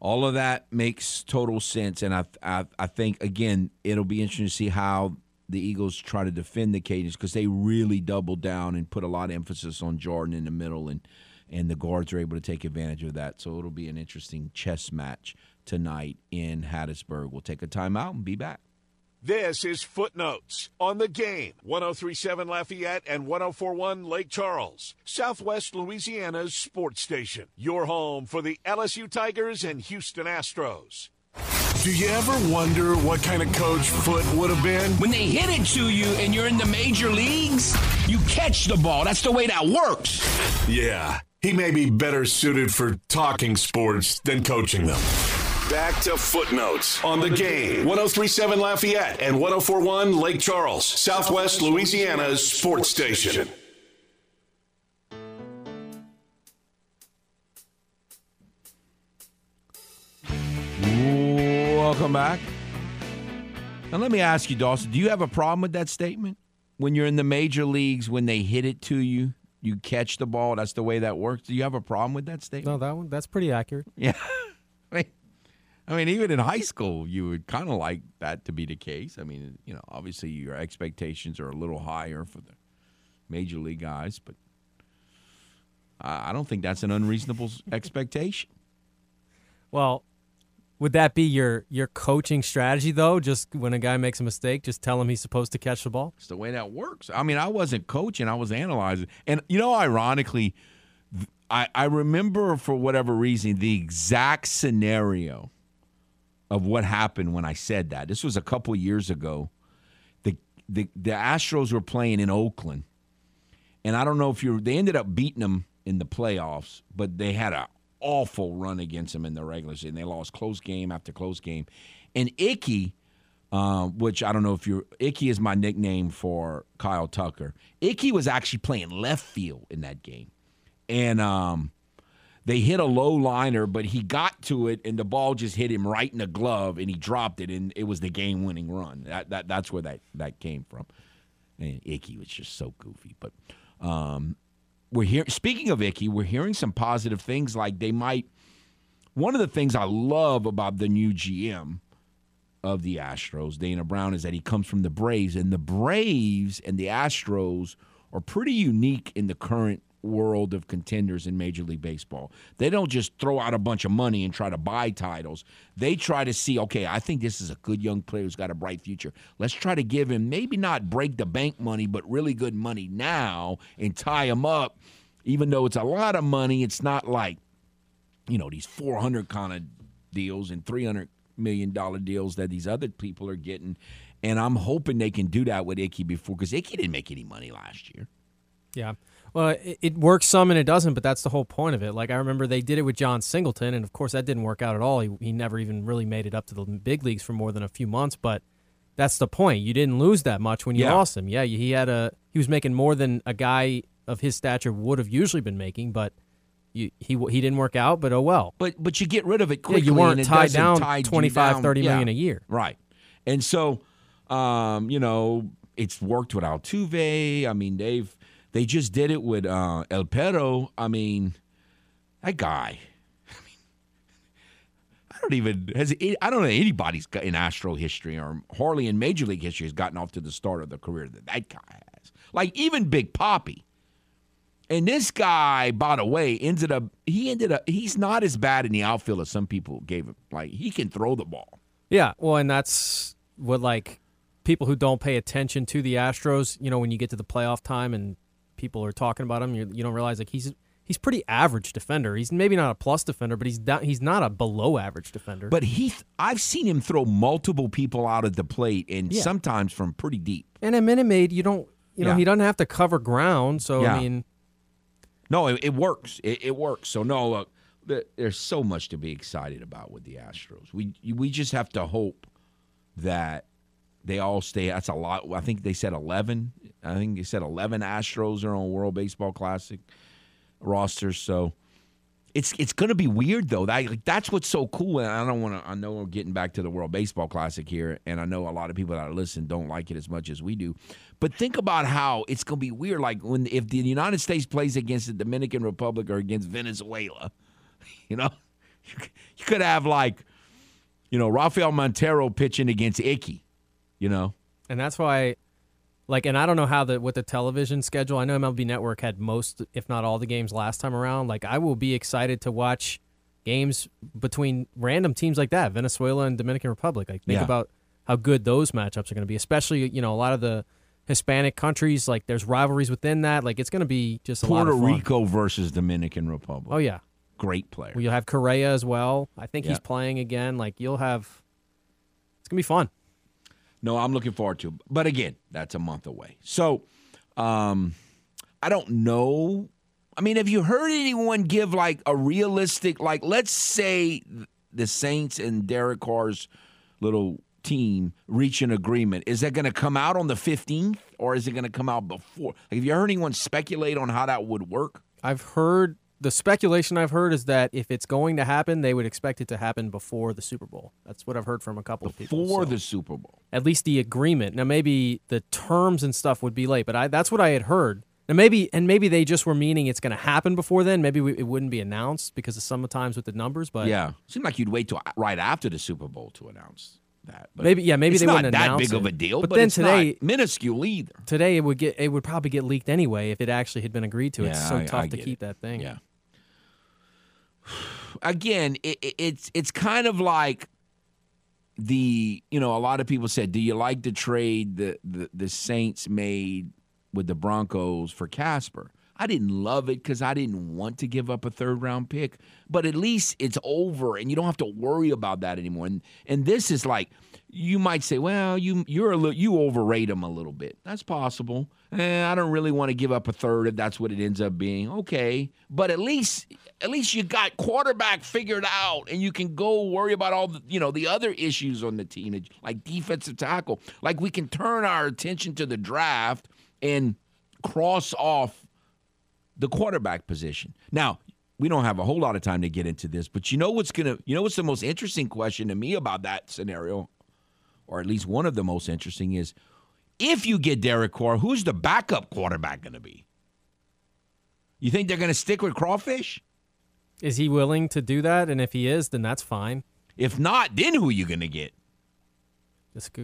All of that makes total sense, and I I, I think, again, it'll be interesting to see how the Eagles try to defend the Cajuns because they really doubled down and put a lot of emphasis on Jordan in the middle, and, and the guards are able to take advantage of that. So it'll be an interesting chess match tonight in Hattiesburg. We'll take a timeout and be back. This is Footnotes on the Game, one oh three point seven Lafayette and one oh four point one Lake Charles, Southwest Louisiana's sports station. Your home for the L S U Tigers and Houston Astros. Do you ever wonder what kind of coach Foote would have been? When they hit it to you and you're in the major leagues, you catch the ball. That's the way that works. Yeah, he may be better suited for talking sports than coaching them. Back to Footnotes on the Game, one oh three point seven Lafayette and one oh four point one Lake Charles, Southwest Louisiana's sports station. Welcome back. Now let me ask you, Dawson, do you have a problem with that statement? When you're in the major leagues, when they hit it to you, you catch the ball, that's the way that works. Do you have a problem with that statement? No, that one, that's pretty accurate. Yeah. I mean, I mean, even in high school, you would kind of like that to be the case. I mean, you know, obviously your expectations are a little higher for the major league guys, but I don't think that's an unreasonable expectation. Well, would that be your, your coaching strategy, though? Just when a guy makes a mistake, just tell him he's supposed to catch the ball? It's the way that works. I mean, I wasn't coaching. I was analyzing. And, you know, ironically, I, I remember, for whatever reason, the exact scenario of what happened when I said that. This was a couple years ago. The, the the Astros were playing in Oakland, and I don't know if you're – they ended up beating them in the playoffs, but they had an awful run against them in the regular season. They lost close game after close game. And Icky, uh, which I don't know if you're – Icky is my nickname for Kyle Tucker. Icky was actually playing left field in that game. And um, they hit a low liner, but he got to it, and the ball just hit him right in the glove, and he dropped it, and it was the game-winning run. That, that that's where that, that came from. And Icky was just so goofy. But um, we're here. Speaking of Icky, we're hearing some positive things. Like they might. One of the things I love about the new G M of the Astros, Dana Brown, is that he comes from the Braves, and the Braves and the Astros are pretty unique in the current world of contenders in Major League Baseball. They don't just throw out a bunch of money and try to buy titles. They try to see, okay, I think this is a good young player who's got a bright future. Let's try to give him maybe not break the bank money, but really good money now and tie him up. Even though it's a lot of money, it's not like, you know, these four hundred kind of deals and three hundred million dollars deals that these other people are getting. And I'm hoping they can do that with Icky before, because Icky didn't make any money last year. Yeah. Well, it, it works some and it doesn't, but that's the whole point of it. Like, I remember they did it with John Singleton, and, of course, that didn't work out at all. He, he never even really made it up to the big leagues for more than a few months, but that's the point. You didn't lose that much when you yeah. lost him. Yeah, he had a he was making more than a guy of his stature would have usually been making, but you, he he didn't work out, but oh well. But but you get rid of it quickly. Yeah, you weren't and tied down twenty-five, down. thirty yeah. million a year. Right. And so, um, you know, it's worked with Altuve. I mean, they've they just did it with uh, El Perro. I mean, that guy. I don't even has it, I don't know anybody's got in Astro history or hardly in Major League history has gotten off to the start of the career that that guy has. Like even Big Papi, and this guy, by the way, ended up he ended up he's not as bad in the outfield as some people gave him. Like he can throw the ball. Yeah, well, and that's what like people who don't pay attention to the Astros. You know, when you get to the playoff time and people are talking about him, you, you don't realize like he's. He's pretty average defender. He's maybe not a plus defender, but he's not, he's not a below average defender. But he, I've seen him throw multiple people out at the plate, and yeah. sometimes from pretty deep. And a Minute Maid, you don't, you yeah. know, he doesn't have to cover ground. So yeah. I mean, no, it, it works. It, it works. So no, look, there's so much to be excited about with the Astros. We we just have to hope that they all stay. That's a lot. I think they said eleven. I think they said eleven Astros are on World Baseball Classic rosters, so it's it's going to be weird though. That like, that's what's so cool, and I don't want to. I know we're getting back to the World Baseball Classic here, and I know a lot of people that listen don't like it as much as we do. But think about how it's going to be weird. Like when if the United States plays against the Dominican Republic or against Venezuela, you know, you could have like, you know, Rafael Montero pitching against Icky, you know, and that's why. Like, and I don't know how the with the television schedule. I know M L B Network had most, if not all, the games last time around. Like, I will be excited to watch games between random teams like that, Venezuela and Dominican Republic. Like, think yeah. about how good those matchups are going to be, especially, you know, a lot of the Hispanic countries. Like, there's rivalries within that. Like, it's going to be just a Puerto lot of fun. Rico versus Dominican Republic. Oh, yeah. Great player. Well, you'll have Correa as well. I think yeah. he's playing again. Like, you'll have – it's going to be fun. No, I'm looking forward to it. But, again, that's a month away. So, um, I don't know. I mean, have you heard anyone give, like, a realistic, like, let's say the Saints and Derek Carr's little team reach an agreement. Is that going to come out on the fifteenth, or is it going to come out before? Have you heard anyone speculate on how that would work? I've heard – the speculation I've heard is that if it's going to happen, they would expect it to happen before the Super Bowl. That's what I've heard from a couple before of people. Before so. the Super Bowl. At least the agreement. Now, maybe the terms and stuff would be late, but I, that's what I had heard. Now, maybe And maybe they just were meaning it's going to happen before then. Maybe we, it wouldn't be announced because of sometimes with the numbers. But yeah. It seemed like you'd wait till right after the Super Bowl to announce that. But maybe yeah, maybe they wouldn't announce it. It's not that big of a deal, but, but then it's today, not minuscule either. Today it would get it would probably get leaked anyway if it actually had been agreed to. Yeah, it's so I, tough I to keep it. that thing. Yeah. Again, it, it, it's it's kind of like the, you know, a lot of people said, do you like the trade the, the, the Saints made with the Broncos for Casper? I didn't love it because I didn't want to give up a third-round pick. But at least it's over, and you don't have to worry about that anymore. And and this is like, you might say, well, you you're a little, you overrate them a little bit. That's possible. Eh, I don't really want to give up a third if that's what it ends up being. Okay, but at least at least you got quarterback figured out, and you can go worry about all the you know the other issues on the team, like defensive tackle. Like we can turn our attention to the draft and cross off the quarterback position. Now, we don't have a whole lot of time to get into this, but you know what's gonna you know what's the most interesting question to me about that scenario, or at least one of the most interesting, is if you get Derek Carr, who's the backup quarterback gonna be? You think they're gonna stick with Crawfish? Is he willing to do that? And if he is, then that's fine. If not, then who are you gonna get?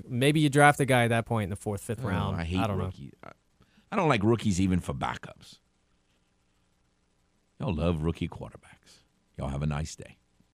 Maybe you draft a guy at that point in the fourth, fifth round. Oh, I hate I don't rookies. Know. I don't like rookies even for backups. Y'all love rookie quarterbacks. Y'all have a nice day.